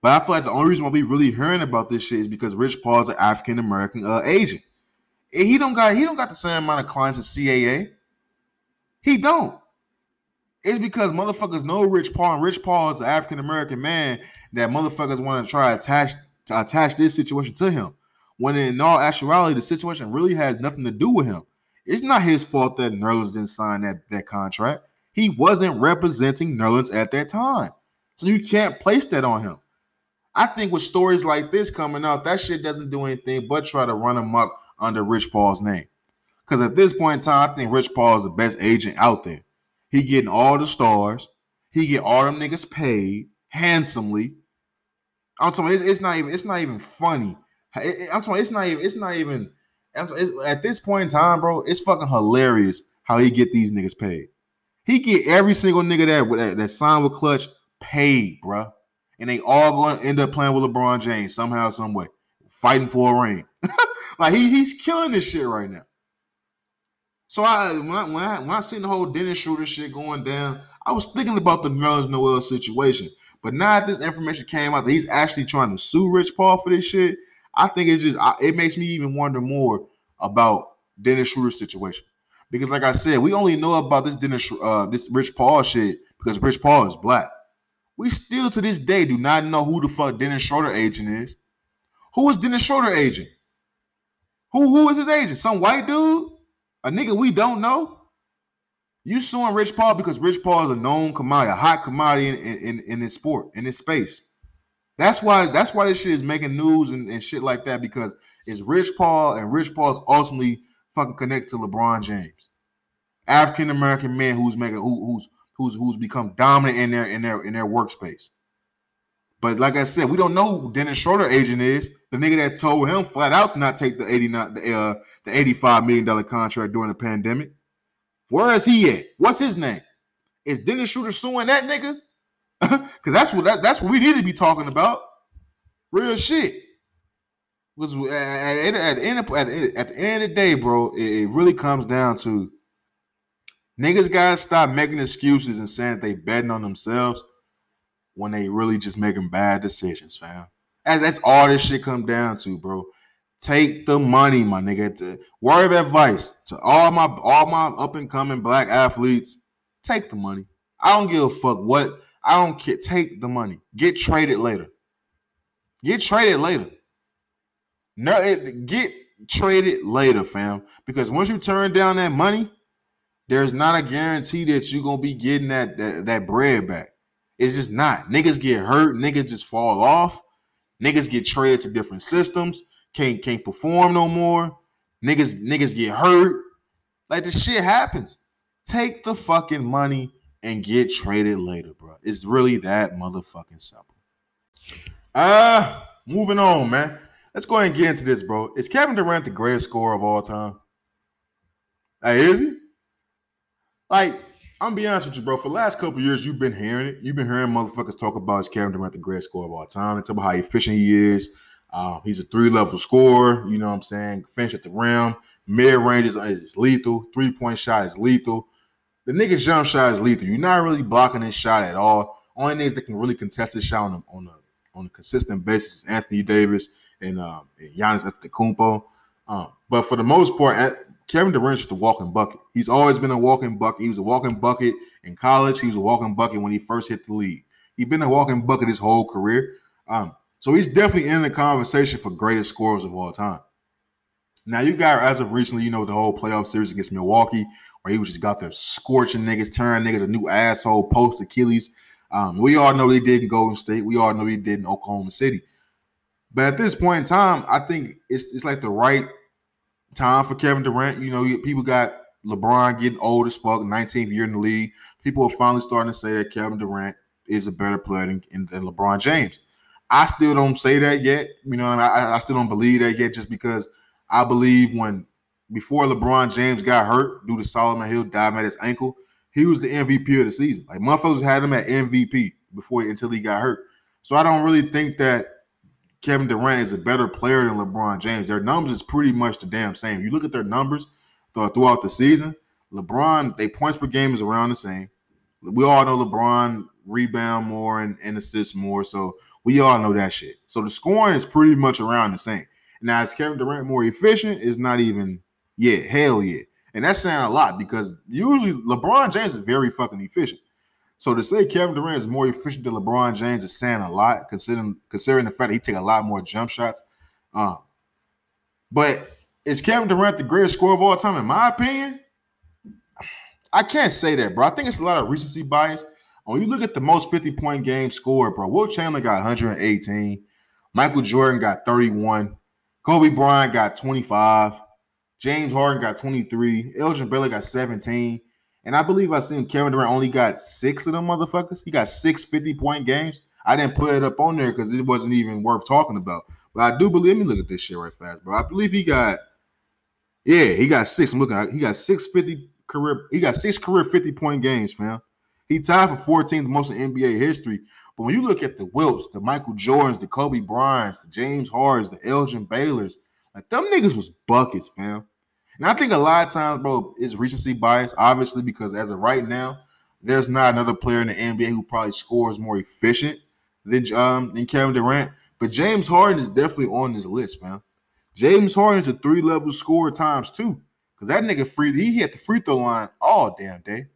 But I feel like the only reason why we really hearing about this shit is because Rich Paul is an African-American agent. And he don't got the same amount of clients as CAA. He don't. It's because motherfuckers know Rich Paul, and Rich Paul is an African-American man that motherfuckers want to try to attach this situation to him. When in all actuality, the situation really has nothing to do with him. It's not his fault that Nerlens didn't sign that contract. He wasn't representing Nerlens at that time. So you can't place that on him. I think with stories like this coming out, that shit doesn't do anything but try to run amok under Rich Paul's name. Because at this point in time, I think Rich Paul is the best agent out there. He getting all the stars. He get all them niggas paid handsomely. I'm talking. It's not even funny. I'm talking. It's not even. At this point in time, bro, it's fucking hilarious how he get these niggas paid. He get every single nigga that signed with Clutch paid, bro, and they all gonna end up playing with LeBron James somehow, some way, fighting for a ring. Like he's killing this shit right now. So when I seen the whole Dennis Schroeder shit going down, I was thinking about the Nerlens Noel situation. But now that this information came out that he's actually trying to sue Rich Paul for this shit, I think it's just it makes me even wonder more about Dennis Schroeder's situation. Because like I said, we only know about this this Rich Paul shit because Rich Paul is black. We still to this day do not know who the fuck Dennis Schroeder agent is. Who is Dennis Schroeder agent? Who is his agent? Some white dude? A nigga we don't know? You suing Rich Paul because Rich Paul is a known commodity, a hot commodity in this sport, in this space. That's why this shit is making news and shit like that, because it's Rich Paul, and Rich Paul's ultimately fucking connected to LeBron James. African American man who's become dominant in their workspace. But like I said, we don't know who Dennis Schroeder agent is. The nigga that told him flat out to not take the $85 million contract during the pandemic. Where is he at? What's his name? Is Dennis Schroeder suing that nigga? Because that's what we need to be talking about. Real shit. Because at the end of the day, bro, it really comes down to niggas gotta stop making excuses and saying that they betting on themselves when they really just making bad decisions, fam. That's all this shit come down to, bro. Take the money, my nigga. Word of advice to all my up and coming black athletes: take the money. I don't give a fuck what. I don't care. Take the money. Get traded later. Get traded later. No, get traded later, fam. Because once you turn down that money, there's not a guarantee that you're going to be getting that bread back. It's just not. Niggas get hurt. Niggas just fall off. Niggas get traded to different systems. Can't perform no more. Niggas get hurt. Like, this shit happens. Take the fucking money and get traded later, bro. It's really that motherfucking simple. Moving on, man. Let's go ahead and get into this, bro. Is Kevin Durant the greatest scorer of all time? Hey, is he? Like, I'm gonna be honest with you, bro. For the last couple of years, you've been hearing it. You've been hearing motherfuckers talk about is Kevin Durant the greatest scorer of all time. They talk about how efficient he is. He's a three-level scorer. You know what I'm saying? Finish at the rim. Mid-range is lethal. Three-point shot is lethal. The nigga's jump shot is lethal. You're not really blocking his shot at all. Only niggas that can really contest his shot on a consistent basis is Anthony Davis and Giannis Antetokounmpo. But for the most part, Kevin Durant's just a walking bucket. He's always been a walking bucket. He was a walking bucket in college. He was a walking bucket when he first hit the league. He's been a walking bucket his whole career. So he's definitely in the conversation for greatest scorers of all time. Now, you got, as of recently, you know, the whole playoff series against Milwaukee, where he was just got there scorching niggas, turning niggas a new asshole, post Achilles. We all know he did in Golden State. We all know he did in Oklahoma City. But at this point in time, I think it's like the right time for Kevin Durant. You know, people got LeBron getting old as fuck, 19th year in the league. People are finally starting to say that Kevin Durant is a better player than LeBron James. I still don't say that yet. You know what I mean? I still don't believe that yet, just because I believe before LeBron James got hurt due to Solomon Hill diving at his ankle, he was the MVP of the season. Like, motherfuckers had him at MVP until he got hurt. So I don't really think that Kevin Durant is a better player than LeBron James. Their numbers is pretty much the damn same. You look at their numbers throughout the season, LeBron, they points per game is around the same. We all know LeBron rebound more and assists more, so we all know that shit. So the scoring is pretty much around the same. Now, is Kevin Durant more efficient? It's not even – yeah, hell yeah. And that's saying a lot, because usually LeBron James is very fucking efficient. So to say Kevin Durant is more efficient than LeBron James is saying a lot, considering the fact that he take a lot more jump shots. But is Kevin Durant the greatest scorer of all time? In my opinion, I can't say that, bro. I think it's a lot of recency bias. When you look at the most 50-point game scored, bro, Wilt Chamberlain got 118. Michael Jordan got 31. Kobe Bryant got 25. James Harden got 23. Elgin Baylor got 17. And I believe I seen Kevin Durant only got 6 of them motherfuckers. He got 6 50-point games. I didn't put it up on there because it wasn't even worth talking about. But I do believe – let me look at this shit right fast, bro. I believe he got – yeah, he got 6. I'm looking at – he got 6 50 career – he got 6 career 50-point games, fam. He tied for 14th most in NBA history. But when you look at the Wilts, the Michael Jordans, the Kobe Bryants, the James Hardens, the Elgin Baylors, like, them niggas was buckets, fam. And I think a lot of times, bro, it's recency bias, obviously, because as of right now, there's not another player in the NBA who probably scores more efficient than Kevin Durant. But James Harden is definitely on this list, fam. James Harden is a 3-level scorer times 2, because that nigga he hit the free throw line all damn day.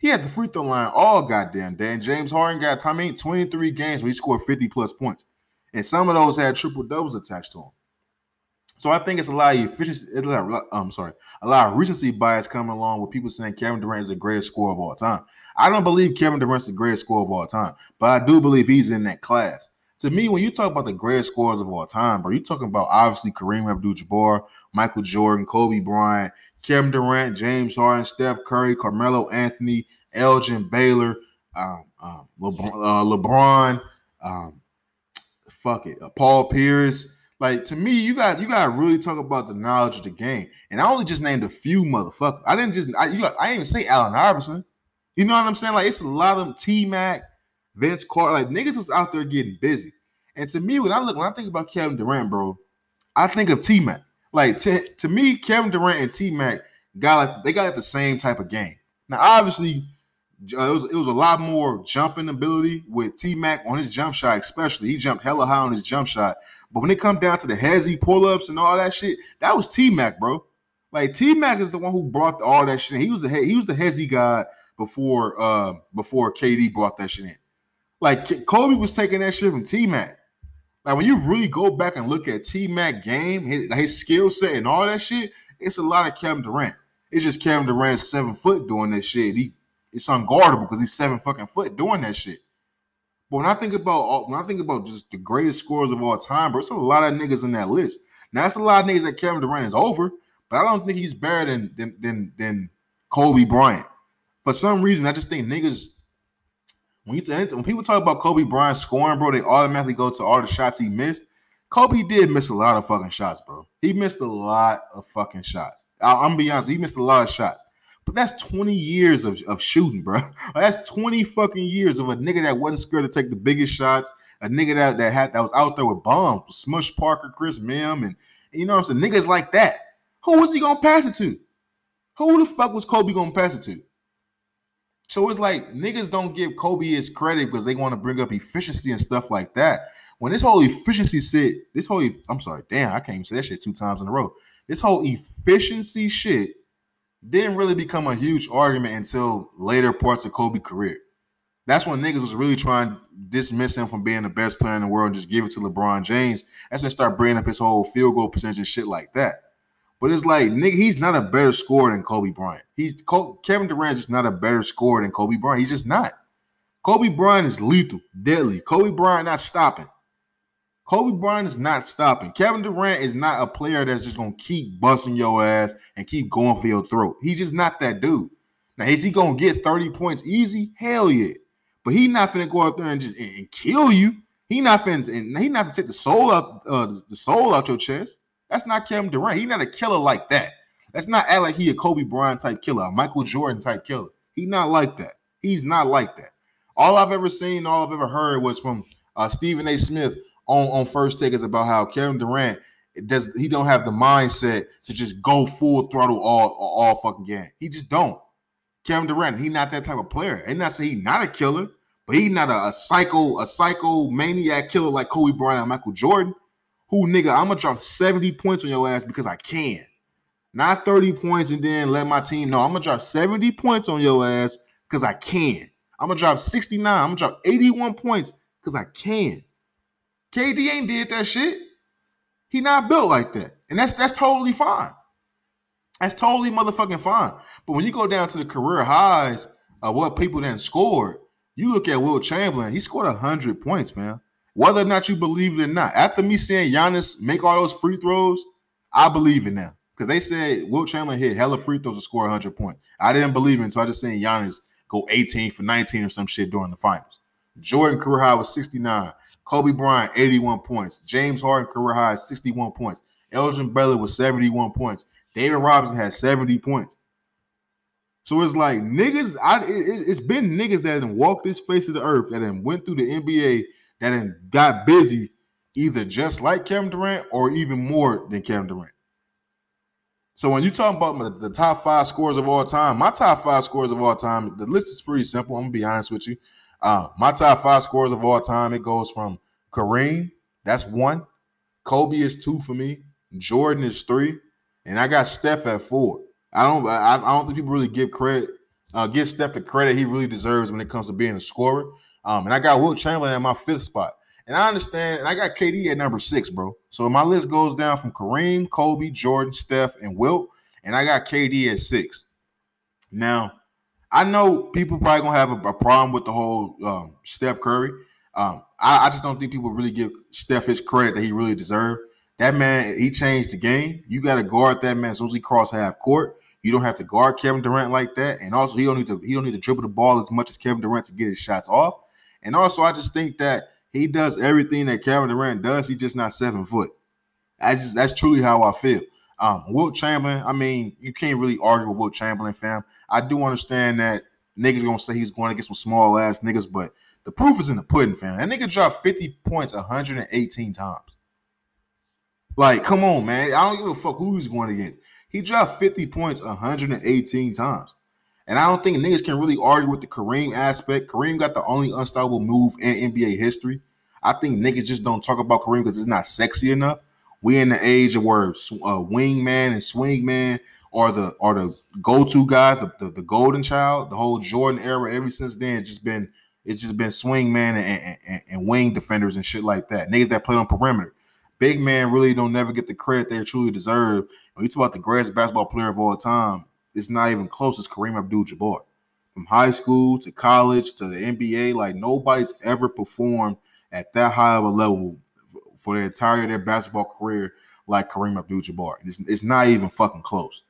He had the free throw line all goddamn day. And James Harden got 23 games where he scored 50-plus points. And some of those had triple-doubles attached to him. So I think it's a lot of efficiency. A lot of recency bias coming along with people saying Kevin Durant is the greatest scorer of all time. I don't believe Kevin Durant's the greatest scorer of all time, but I do believe he's in that class. To me, when you talk about the greatest scorers of all time, bro, you're talking about obviously Kareem Abdul Jabbar, Michael Jordan, Kobe Bryant, Kevin Durant, James Harden, Steph Curry, Carmelo Anthony, Elgin Baylor, LeBron, Paul Pierce. Like, to me, you got to really talk about the knowledge of the game. And I only just named a few motherfuckers. I didn't even say Allen Iverson. You know what I'm saying? Like, it's a lot of them. T-Mac, Vince Carter. Like, niggas was out there getting busy. And to me, when I think about Kevin Durant, bro, I think of T-Mac. Like, to me, Kevin Durant and T-Mac got the same type of game. Now, obviously, it was a lot more jumping ability with T-Mac on his jump shot, especially. He jumped hella high on his jump shot. But when it comes down to the hezzy pull-ups and all that shit, that was T-Mac, bro. Like, T-Mac is the one who brought all that shit in. He was the hezzy guy before KD brought that shit in. Like, Kobe was taking that shit from T-Mac. Like, when you really go back and look at T-Mac game, his skill set and all that shit, it's a lot of Kevin Durant. It's just Kevin Durant 7 foot doing that shit. It's unguardable because he's 7 fucking foot doing that shit. But when I think about just the greatest scorers of all time, bro, it's a lot of niggas in that list. Now, that's a lot of niggas that Kevin Durant is over, but I don't think he's better than Kobe Bryant. For some reason, I just think niggas, when people talk about Kobe Bryant scoring, bro, they automatically go to all the shots he missed. Kobe did miss a lot of fucking shots, bro. He missed a lot of fucking shots. I'm going to be honest. He missed a lot of shots. But that's 20 years of shooting, bro. That's 20 fucking years of a nigga that wasn't scared to take the biggest shots, a nigga that was out there with bombs, Smush Parker, Chris Mim, and you know what I'm saying? Niggas like that. Who was he going to pass it to? Who the fuck was Kobe going to pass it to? So it's like niggas don't give Kobe his credit because they want to bring up efficiency and stuff like that. When this whole efficiency shit, I can't even say that shit 2 times in a row. This whole efficiency shit didn't really become a huge argument until later parts of Kobe's career. That's when niggas was really trying to dismiss him from being the best player in the world and just give it to LeBron James. That's when they start bringing up his whole field goal percentage and shit like that. But it's like, nigga, he's not a better scorer than Kobe Bryant. Kevin Durant is just not a better scorer than Kobe Bryant. He's just not. Kobe Bryant is lethal, deadly. Kobe Bryant not stopping. Kobe Bryant is not stopping. Kevin Durant is not a player that's just going to keep busting your ass and keep going for your throat. He's just not that dude. Now, is he going to get 30 points easy? Hell yeah. But he's not finna go out there and just kill you. He not finna take the soul out your chest. That's not Kevin Durant. He's not a killer like that. Let's not act like he a Kobe Bryant type killer, a Michael Jordan type killer. He's not like that. He's not like that. All I've ever seen, all I've ever heard was from Stephen A. Smith, on First Take, is about how Kevin Durant, he don't have the mindset to just go full throttle all fucking game. He just don't. Kevin Durant, he not that type of player. And not say he not a killer, but he not a psychomaniac killer like Kobe Bryant and Michael Jordan. Who, nigga, I'm gonna drop 70 points on your ass because I can. Not 30 points and then let my team know. I'm gonna drop 70 points on your ass because I can. I'm gonna drop 69. I'm gonna drop 81 points because I can. KD ain't did that shit. He not built like that. And that's totally fine. That's totally motherfucking fine. But when you go down to the career highs of what people then scored, you look at Wilt Chamberlain, he scored 100 points, man. Whether or not you believe it or not. After me seeing Giannis make all those free throws, I believe in them. Because they said Wilt Chamberlain hit hella free throws to score 100 points. I didn't believe it until I just seen Giannis go 18 for 19 or some shit during the finals. Jordan career high was 69. Kobe Bryant, 81 points. James Harden, career high, 61 points. Elgin Baylor was 71 points. David Robinson had 70 points. So it's like niggas, it's been niggas that done walked this face of the earth, that done went through the NBA, that done got busy either just like Kevin Durant or even more than Kevin Durant. So when you talking about the top 5 scorers of all time, my top 5 scorers of all time, the list is pretty simple. I'm going to be honest with you. My top 5 scorers of all time, it goes from Kareem, that's 1. Kobe is 2 for me. Jordan is 3. And I got Steph at 4. I don't think people really give credit, give Steph the credit he really deserves when it comes to being a scorer. And I got Wilt Chamberlain at my 5th spot. And I understand, and I got KD at number 6, bro. So my list goes down from Kareem, Kobe, Jordan, Steph, and Wilt. And I got KD at 6. Now, I know people probably going to have a problem with the whole Steph Curry. I just don't think people really give Steph his credit that he really deserved. That man, he changed the game. You got to guard that man as soon as he crossed half court. You don't have to guard Kevin Durant like that. And also, he don't need to dribble the ball as much as Kevin Durant to get his shots off. And also, I just think that he does everything that Kevin Durant does. He's just not 7 foot. That's truly how I feel. Wilt Chamberlain, I mean, you can't really argue with Wilt Chamberlain, fam. I do understand that niggas going to say he's going to get some small-ass niggas, but the proof is in the pudding, fam. That nigga dropped 50 points 118 times. Like, come on, man. I don't give a fuck who he's going against. He dropped 50 points 118 times. And I don't think niggas can really argue with the Kareem aspect. Kareem got the only unstoppable move in NBA history. I think niggas just don't talk about Kareem because it's not sexy enough. We in the age of where wingman and swingman are the go-to guys, the golden child. The whole Jordan era, ever since then, it's just been It's just been swing man and wing defenders and shit like that. Niggas that play on perimeter. Big man really don't never get the credit they truly deserve. When you talk about the greatest basketball player of all time, it's not even close. It's Kareem Abdul Jabbar. From high school to college to the NBA, like nobody's ever performed at that high of a level for the entirety of their basketball career like Kareem Abdul Jabbar. It's not even fucking close.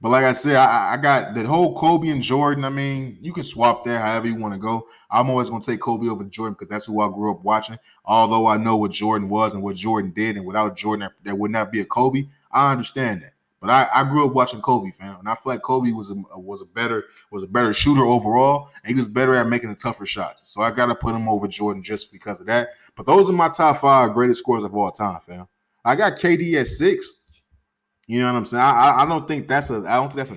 But like I said, I got the whole Kobe and Jordan. I mean, you can swap that however you want to go. I'm always going to take Kobe over Jordan because that's who I grew up watching. Although I know what Jordan was and what Jordan did, and without Jordan, there would not be a Kobe. I understand that. But I grew up watching Kobe, fam, and I feel like Kobe was a better shooter overall, and he was better at making the tougher shots. So I got to put him over Jordan just because of that. But those are my top five greatest scorers of all time, fam. I got KD at 6. You know what I'm saying? I don't think that's a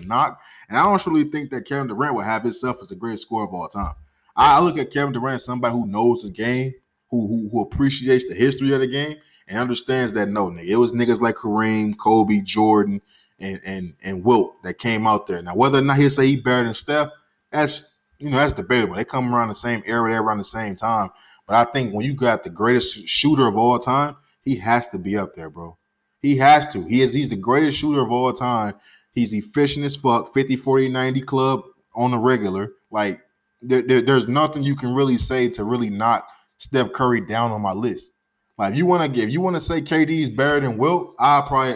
knock, and I don't really think that Kevin Durant would have himself as the greatest scorer of all time. I look at Kevin Durant as somebody who knows his game, who appreciates the history of the game, and understands that no, nigga, it was niggas like Kareem, Kobe, Jordan, and Wilt that came out there. Now, whether or not he'll say he better than Steph, that's debatable. They come around the same era, they're around the same time. But I think when you got the greatest shooter of all time, he has to be up there, bro. He has to. He's the greatest shooter of all time. He's efficient as fuck, 50, 40, 90 club on the regular. Like, there's nothing you can really say to really knock Steph Curry down on my list. Like, if you want to say KD's better than Wilt,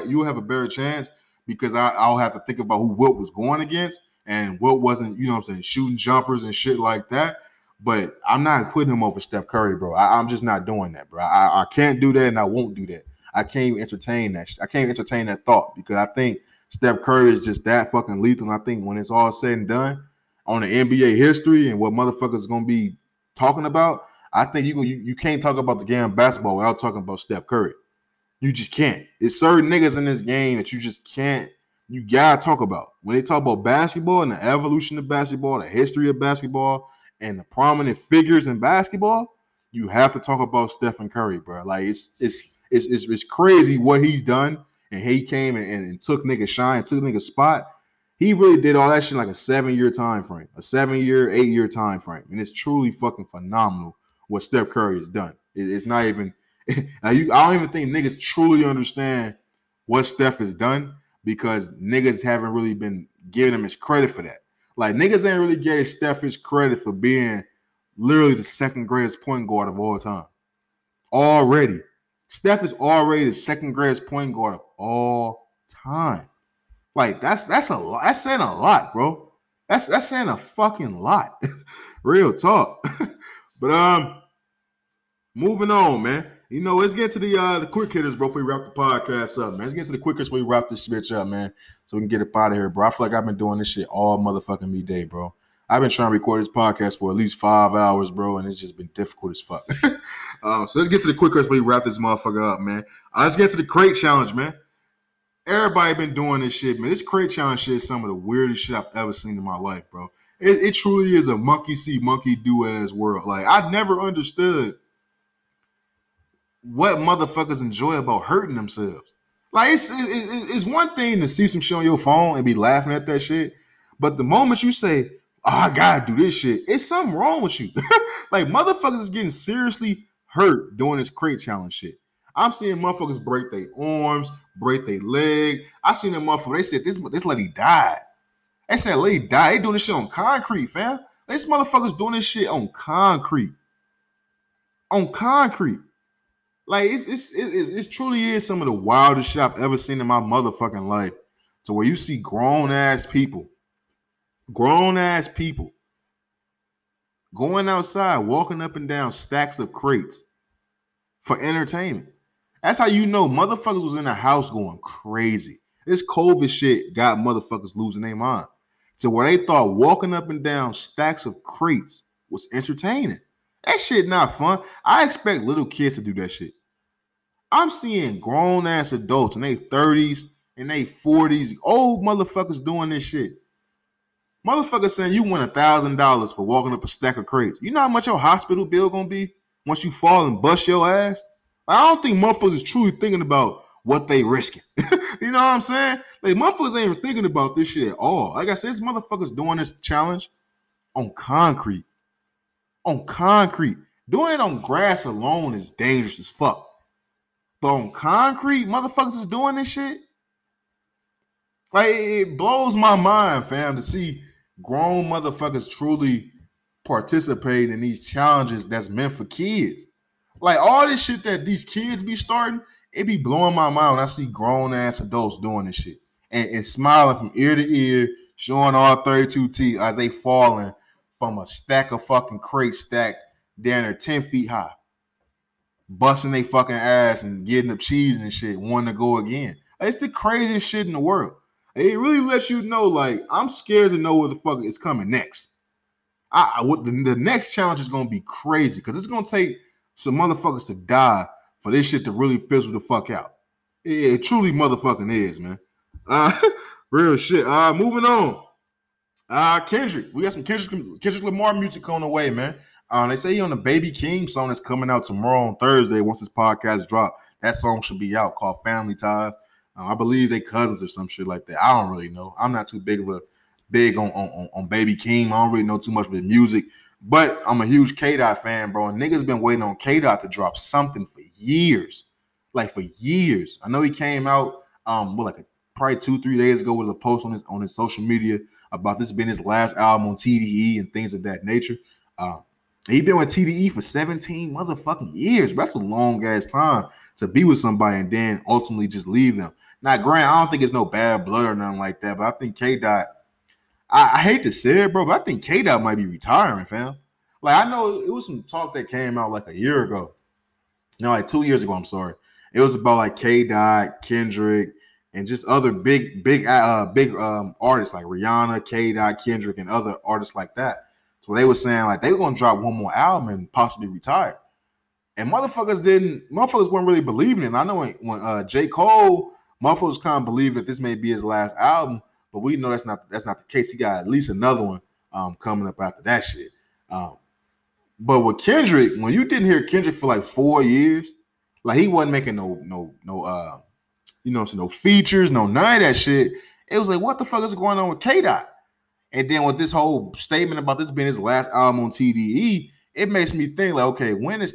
you'll have a better chance because I'll have to think about who Wilt was going against, and Wilt wasn't, you know what I'm saying, shooting jumpers and shit like that. But I'm not putting him over Steph Curry, bro. I'm just not doing that, bro. I can't do that, and I won't do that. I can't even entertain that shit. I can't entertain that thought because I think Steph Curry is just that fucking lethal. And I think when it's all said and done on the NBA history and what motherfuckers is going to be talking about, I think you can't talk about the game of basketball without talking about Steph Curry. You just can't. It's certain niggas in this game that you just can't. You got to talk about. When they talk about basketball and the evolution of basketball, the history of basketball, and the prominent figures in basketball, you have to talk about Stephen Curry, bro. Like, it's crazy what he's done, and he came and took nigga shine, took nigga spot. He really did all that shit in like a 8 year time frame, and it's truly fucking phenomenal what Steph Curry has done. It's not even I don't even think niggas truly understand what Steph has done because niggas haven't really been giving him his credit for that. Like, niggas ain't really gave Steph his credit for being literally the second greatest point guard of all time already. Steph is already the second greatest point guard of all time. Like, that's a lot. That's saying a lot, bro. That's saying a fucking lot. Real talk. But moving on, man. You know, let's get to the quick hitters, bro, before we wrap the podcast up, man. Let's get to the quickest before we wrap this bitch up, man. So we can get up out of here, bro. I feel like I've been doing this shit all motherfucking me day, bro. I've been trying to record this podcast for at least 5 hours, bro, and it's just been difficult as fuck. So let's get to the quick question before we wrap this motherfucker up, man. Let's get to the crate challenge, man. Everybody been doing this shit, man. This crate challenge shit is some of the weirdest shit I've ever seen in my life, bro. It truly is a monkey see, monkey do ass world. Like, I never understood what motherfuckers enjoy about hurting themselves. Like, it's one thing to see some shit on your phone and be laughing at that shit, but the moment you say, "Oh, I gotta do this shit," it's something wrong with you. Like, motherfuckers is getting seriously hurt doing this crate challenge shit. I'm seeing motherfuckers break their arms, break their leg. I seen them motherfuckers, they said this lady died. They said lady died. They doing this shit on concrete, fam. This motherfuckers doing this shit on concrete. On concrete. Like, it truly is some of the wildest shit I've ever seen in my motherfucking life. So where you see grown-ass people going outside, walking up and down stacks of crates for entertainment. That's how you know motherfuckers was in the house going crazy. This COVID shit got motherfuckers losing their mind. So where they thought walking up and down stacks of crates was entertaining. That shit not fun. I expect little kids to do that shit. I'm seeing grown-ass adults in their 30s, in their 40s, old motherfuckers doing this shit. Motherfucker saying you win $1,000 for walking up a stack of crates. You know how much your hospital bill gonna be once you fall and bust your ass? Like, I don't think motherfuckers is truly thinking about what they risking. You know what I'm saying? Like, motherfuckers ain't even thinking about this shit at all. Like I said, this motherfucker's doing this challenge on concrete. on concrete. Doing it on grass alone is dangerous as fuck. But on concrete, motherfuckers is doing this shit. Like, it blows my mind, fam, to see grown motherfuckers truly participate in these challenges that's meant for kids. Like, all this shit that these kids be starting, it be blowing my mind when I see grown-ass adults doing this shit. And smiling from ear to ear, showing all 32 teeth as they falling from a stack of fucking crates stacked down there 10 feet high. Busting they fucking ass and getting up cheese and shit, wanting to go again. It's the craziest shit in the world. It really lets you know, like, I'm scared to know what the fuck is coming next. The next challenge is going to be crazy because it's going to take some motherfuckers to die for this shit to really fizzle the fuck out. It truly motherfucking is, man. Real shit. Moving on. Kendrick. We got some Kendrick Lamar music on the way, man. They say he on the Baby King song that's coming out tomorrow on Thursday once this podcast drops. That song should be out called Family Ties. I believe they cousins or some shit like that. I don't really know. I'm not too big on Baby King. I don't really know too much of his music. But I'm a huge K-Dot fan, bro. And niggas been waiting on K-Dot to drop something for years. Like, for years. I know he came out probably 2-3 days ago with a post on his social media about this being his last album on TDE and things of that nature. He been with TDE for 17 motherfucking years. That's a long-ass time to be with somebody and then ultimately just leave them. Now, granted, I don't think it's no bad blood or nothing like that, but I think K-Dot, I hate to say it, bro, but I think K-Dot might be retiring, fam. Like, I know it was some talk that came out like a year ago. No, like 2 years ago, I'm sorry. It was about like K-Dot, Kendrick, and just other big artists like Rihanna, K-Dot, Kendrick, and other artists like that. So they were saying like they were gonna drop one more album and possibly retire. And motherfuckers weren't really believing it. And I know when J. Cole, motherfuckers kind of believed that this may be his last album, but we know that's not the case. He got at least another one coming up after that shit. But with Kendrick, when you didn't hear Kendrick for like 4 years, like he wasn't making no no features, no none of that shit. It was like, what the fuck is going on with K-Dot? And then with this whole statement about this being his last album on TDE, it makes me think like, okay, when is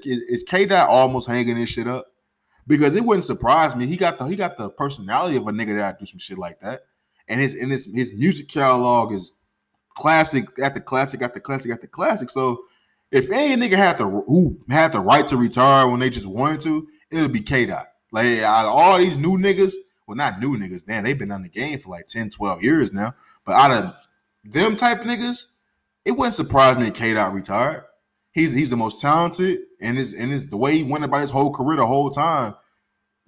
K-Dot almost hanging this shit up? Because it wouldn't surprise me. He got the personality of a nigga that do some shit like that, and his music catalog is classic after classic after classic after classic. So if any nigga who had the right to retire when they just wanted to, it'll be K-Dot. Like, out of all these new niggas, well, not new niggas, damn, they've been on the game for like 10, 12 years now. But out of them type of niggas, it wouldn't surprise me that K-Dot retired. He's the most talented, and it's the way he went about his whole career the whole time.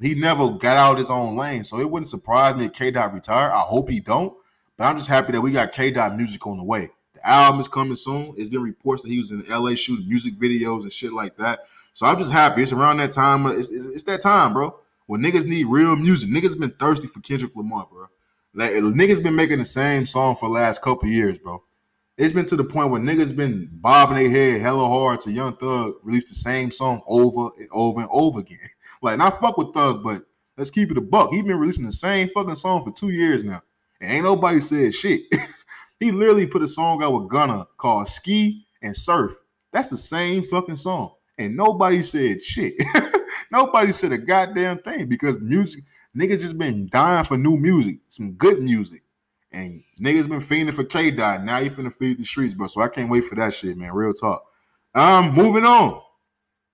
He never got out of his own lane, so it wouldn't surprise me if K-Dot retired. I hope he don't, but I'm just happy that we got K-Dot music on the way. The album is coming soon. It's been reports that he was in LA shooting music videos and shit like that. So I'm just happy. It's around that time. It's that time, bro, when niggas need real music. Niggas been thirsty for Kendrick Lamar, bro. Like, niggas been making the same song for the last couple years, bro. It's been to the point where niggas been bobbing their head hella hard to Young Thug release the same song over and over and over again. Like, not fuck with Thug, but let's keep it a buck. He been releasing the same fucking song for 2 years now. And ain't nobody said shit. He literally put a song out with Gunna called Ski and Surf. That's the same fucking song. And nobody said shit. Nobody said a goddamn thing because music, niggas just been dying for new music, some good music. And niggas been fiending for K-Dot. Now you finna feed the streets, bro. So I can't wait for that shit, man. Real talk. Moving on.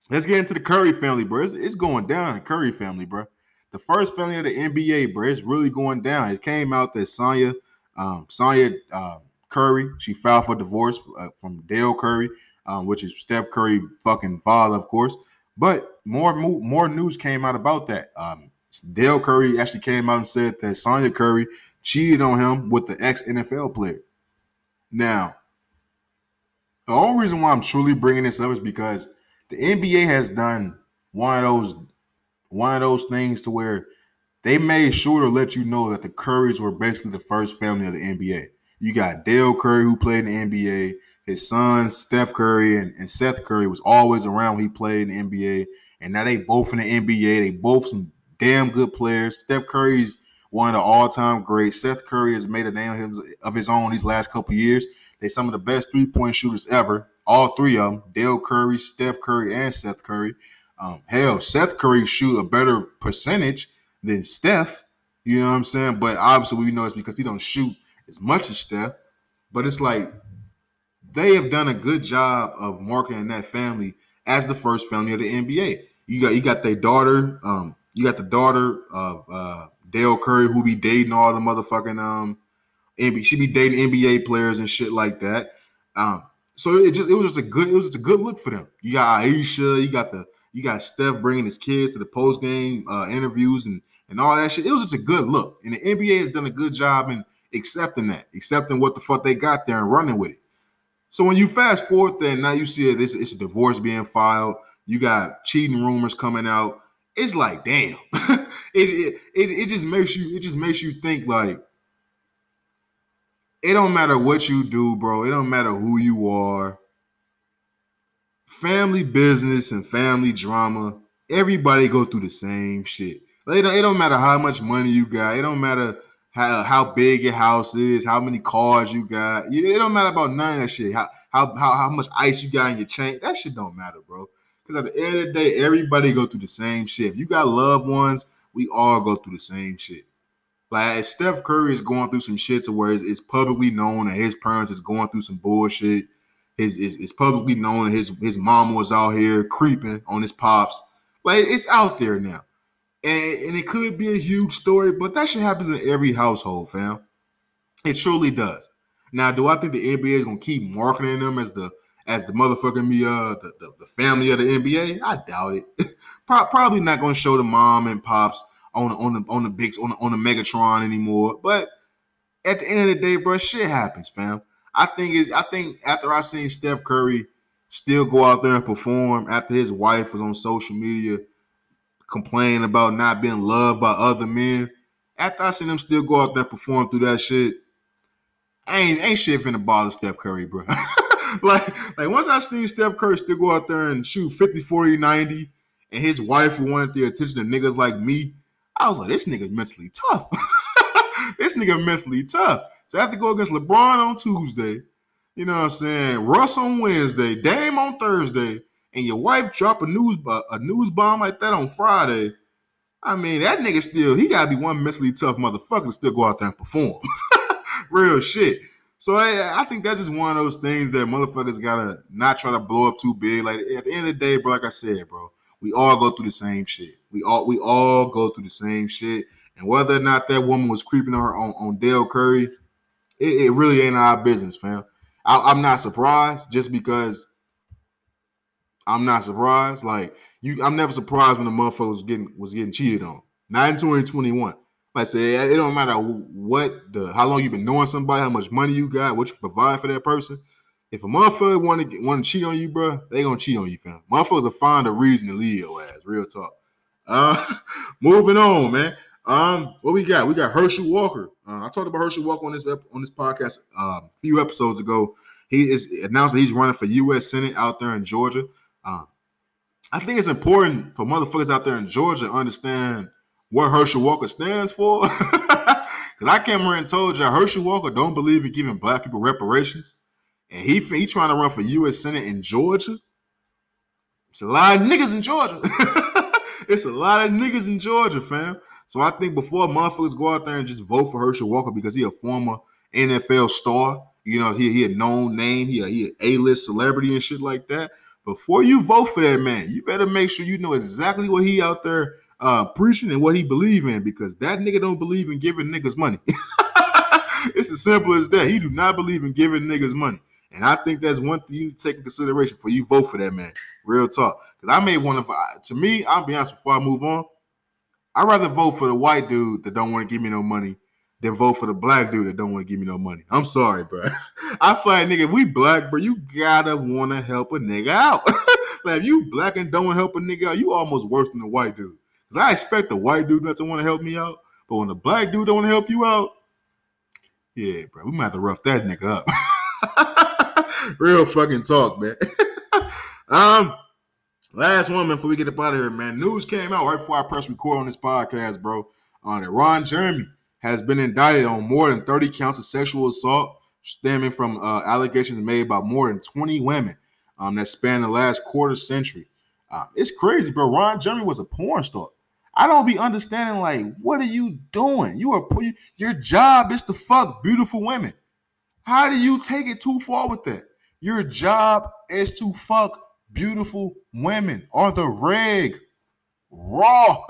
Let's get into the Curry family, bro. It's going down, the Curry family, bro. The first family of the NBA, bro. It's really going down. It came out that Sonya Curry, she filed for divorce from Dale Curry, which is Steph Curry fucking father, of course. But more news came out about that. Dale Curry actually came out and said that Sonya Curry cheated on him with the ex-NFL player. Now, the only reason why I'm truly bringing this up is because the NBA has done one of those things to where they made sure to let you know that the Currys were basically the first family of the NBA. You got Dale Curry, who played in the NBA. His son, Steph Curry, and Seth Curry was always around when he played in the NBA. And now they both in the NBA. They both some damn good players. Steph Curry's one of the all-time greats. Seth Curry has made a name of his own these last couple years. They're some of the best three-point shooters ever, all three of them, Dale Curry, Steph Curry, and Seth Curry. Hell, Seth Curry shoot a better percentage than Steph, you know what I'm saying? But obviously we know it's because he don't shoot as much as Steph. But it's like they have done a good job of marketing that family as the first family of the NBA. You got their daughter, you got the daughter of Dale Curry, who be dating all the motherfucking NBA, she be dating NBA players and shit like that. So it was just a good look for them. You got Aisha, you got Steph bringing his kids to the post game interviews and all that shit. It was just a good look, and the NBA has done a good job in accepting what the fuck they got there and running with it. So when you fast forward, then now you see it. It's a divorce being filed. You got cheating rumors coming out. It's like, damn. it just makes you think like, it don't matter what you do, bro. It don't matter who you are. Family business and family drama, everybody go through the same shit. Like, it don't matter how much money you got. It don't matter how big your house is, how many cars you got. It don't matter about none of that shit. How much ice you got in your chain. That shit don't matter, bro. Because at the end of the day, everybody go through the same shit. If you got loved ones, we all go through the same shit. Like, Steph Curry is going through some shit to where it's publicly known that his parents is going through some bullshit. It's publicly known that his mama was out here creeping on his pops. Like, it's out there now. And it could be a huge story, but that shit happens in every household, fam. It truly does. Now, do I think the NBA is going to keep marketing them as the motherfucking the family of the NBA? I doubt it. Probably not going to show the mom and pops on the Megatron anymore. But at the end of the day, bro, shit happens, fam. I think after I seen Steph Curry still go out there and perform after his wife was on social media complaining about not being loved by other men, after I seen him still go out there and perform through that shit, ain't shit finna bother Steph Curry, bro. like once I seen Steph Curry still go out there and shoot 50, 40, 90, and his wife wanted the attention of niggas like me, I was like, this nigga mentally tough. This nigga mentally tough. So I have to go against LeBron on Tuesday, you know what I'm saying, Russ on Wednesday, Dame on Thursday, and your wife drop a news bomb like that on Friday. I mean, that nigga still, he got to be one mentally tough motherfucker to still go out there and perform. Real shit. So I think that's just one of those things that motherfuckers got to not try to blow up too big. Like, at the end of the day, bro, like I said, bro, we all go through the same shit. We all go through the same shit. And whether or not that woman was creeping on her on Dale Curry, it really ain't our business, fam. I'm not surprised, just because I'm not surprised. Like, I'm never surprised when the motherfucker was getting cheated on. Not in 2021. Like I said, it don't matter how long you've been knowing somebody, how much money you got, what you provide for that person. If a motherfucker want to cheat on you, bro, they gonna cheat on you, fam. Motherfuckers will find a reason to leave your ass. Real talk. Moving on, man. What we got? We got Herschel Walker. I talked about Herschel Walker on this podcast a few episodes ago. He is announced that he's running for U.S. Senate out there in Georgia. I think it's important for motherfuckers out there in Georgia to understand what Herschel Walker stands for. Because I came here and told you Herschel Walker don't believe in giving black people reparations. And he trying to run for U.S. Senate in Georgia. It's a lot of niggas in Georgia. It's a lot of niggas in Georgia, fam. So I think before motherfuckers go out there and just vote for Herschel Walker, because he a former NFL star, you know, he a known name, he an A-list celebrity and shit like that. Before you vote for that man, you better make sure you know exactly what he out there preaching and what he believe in, because that nigga don't believe in giving niggas money. It's as simple as that. He do not believe in giving niggas money. And I think that's one thing you need to take in consideration before you vote for that man. Real talk. Because I made one of, to me, I'll be honest, before I move on, I'd rather vote for the white dude that don't want to give me no money than vote for the black dude that don't want to give me no money. I'm sorry, bro. I feel like, nigga, if we black, bro, you gotta want to help a nigga out. Like, if you black and don't want to help a nigga out, you almost worse than the white dude. Because I expect the white dude not to want to help me out. But when the black dude don't want to help you out, yeah, bro, we might have to rough that nigga up. Real fucking talk, man. Last one, man, before we get up out of here, man. News came out right before I pressed record on this podcast, bro, on that Ron Jeremy has been indicted on more than 30 counts of sexual assault stemming from allegations made by more than 20 women. that spanned the last quarter century. It's crazy, bro. Ron Jeremy was a porn star. I don't be understanding, like, what are you doing? You are your job is to fuck beautiful women. How do you take it too far with that? Your job is to fuck beautiful women on the reg. Raw.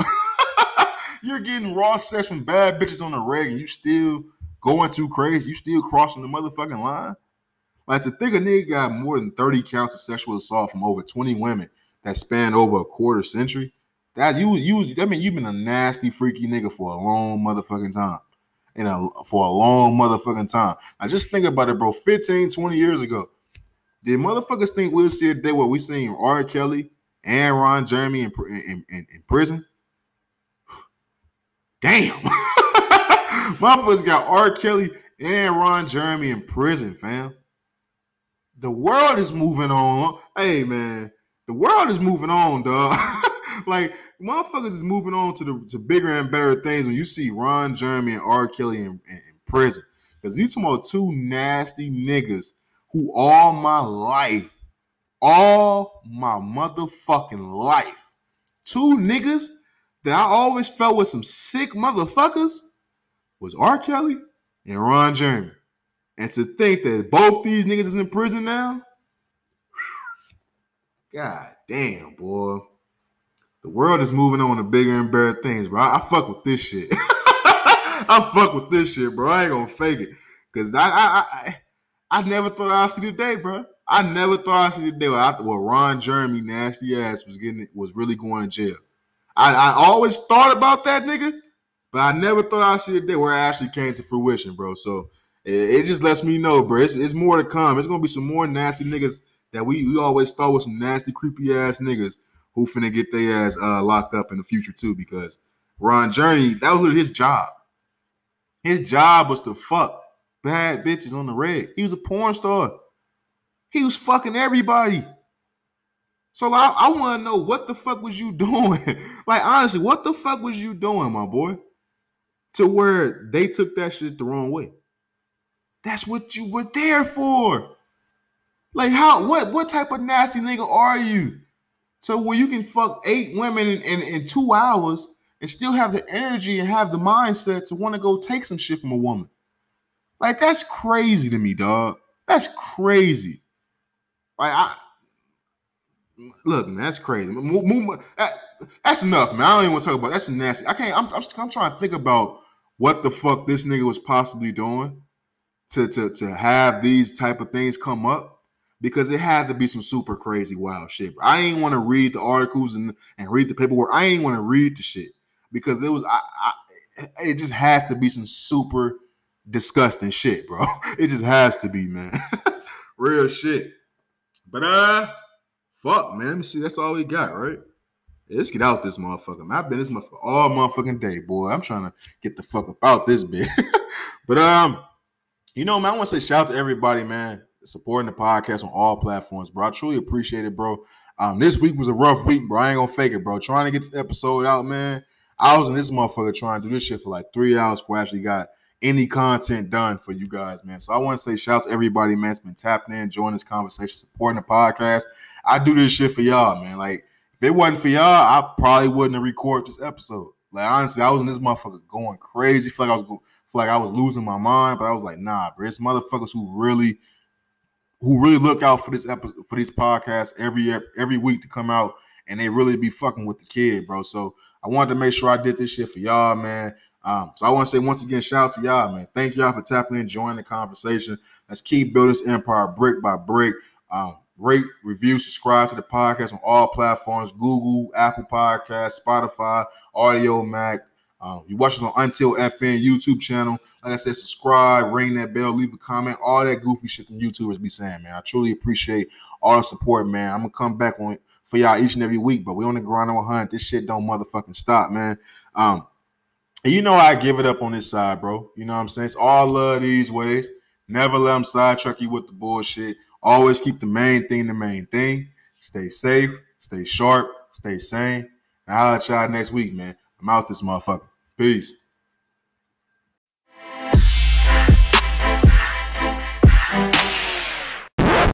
You're getting raw sex from bad bitches on the reg, and you still going too crazy. You still crossing the motherfucking line. Like, to think a nigga got more than 30 counts of sexual assault from over 20 women that span over a quarter century, that I mean, you've been a nasty, freaky nigga for a long motherfucking time. For a long motherfucking time. Now, just think about it, bro. 15, 20 years ago, did motherfuckers think we'll see a day where we seen R. Kelly and Ron Jeremy in prison? Damn. Motherfuckers got R. Kelly and Ron Jeremy in prison, fam. The world is moving on. Hey, man. The world is moving on, dog. Like, motherfuckers is moving on to bigger and better things when you see Ron Jeremy and R. Kelly in prison. Because you talking about two nasty niggas who all my motherfucking life, two niggas that I always felt was some sick motherfuckers was R. Kelly and Ron Jeremy. And to think that both these niggas is in prison now? God damn, boy. The world is moving on to bigger and better things, bro. I fuck with this shit. I fuck with this shit, bro. I ain't gonna fake it. Because I never thought I'd see the day, bro. I never thought I'd see the day where Ron Jeremy, nasty ass, was really going to jail. I always thought about that nigga, but I never thought I'd see the day where it actually came to fruition, bro. So it just lets me know, bro. It's more to come. It's going to be some more nasty niggas that we always thought was some nasty, creepy ass niggas who finna get their ass locked up in the future too, because Ron Jeremy, that was literally his job. His job was to fuck bad bitches on the reg. He was a porn star. He was fucking everybody. So like, I want to know, what the fuck was you doing? Like, honestly, what the fuck was you doing, my boy? To where they took that shit the wrong way. That's what you were there for. Like, how? What type of nasty nigga are you? So where you can fuck 8 women in 2 hours and still have the energy and have the mindset to want to go take some shit from a woman. Like, that's crazy to me, dog. That's crazy. Like, look, man, that's crazy. That's enough, man. I don't even want to talk about it. That's nasty. I can't. I'm trying to think about what the fuck this nigga was possibly doing to have these type of things come up. Because it had to be some super crazy wild shit. I ain't want to read the articles and read the paperwork. I ain't want to read the shit because it was. It just has to be some super disgusting shit, bro. It just has to be, man. Real shit. But fuck, man. Let me see. That's all we got, right? Let's get out this motherfucker. Man, I've been this motherfucker all motherfucking day, boy. I'm trying to get the fuck up out this bitch. But you know, man, I want to say shout out to everybody, man. Supporting the podcast on all platforms, bro. I truly appreciate it, bro. This week was a rough week, bro. I ain't gonna fake it, bro. Trying to get this episode out, man. I was in this motherfucker trying to do this shit for like 3 hours before I actually got any content done for you guys, man. So I want to say shout out to everybody, man. It's been tapping in, joining this conversation, supporting the podcast. I do this shit for y'all, man. Like, if it wasn't for y'all, I probably wouldn't have recorded this episode. Like, honestly, I was in this motherfucker going crazy. I feel like I was losing my mind, but I was like, nah, bro. It's motherfuckers who really look out for this episode, for these podcasts every week to come out, and they really be fucking with the kid, bro. So I wanted to make sure I did this shit for y'all, man. So I want to say once again, shout out to y'all, man. Thank y'all for tapping in, joining the conversation. Let's keep building this empire brick by brick. Rate, review, subscribe to the podcast on all platforms: Google, Apple Podcasts, Spotify, Audio Mac. You watch us on Until FN YouTube channel. Like I said, subscribe, ring that bell, leave a comment, all that goofy shit them YouTubers be saying, man. I truly appreciate all the support, man. I'm going to come back on it for y'all each and every week, but we on the grind on 100. This shit don't motherfucking stop, man. And you know I give it up on this side, bro. You know what I'm saying? It's all love these ways. Never let them sidetrack you with the bullshit. Always keep the main thing the main thing. Stay safe, stay sharp, stay sane. And I'll holler at y'all next week, man. I'm out this motherfucker. Peace.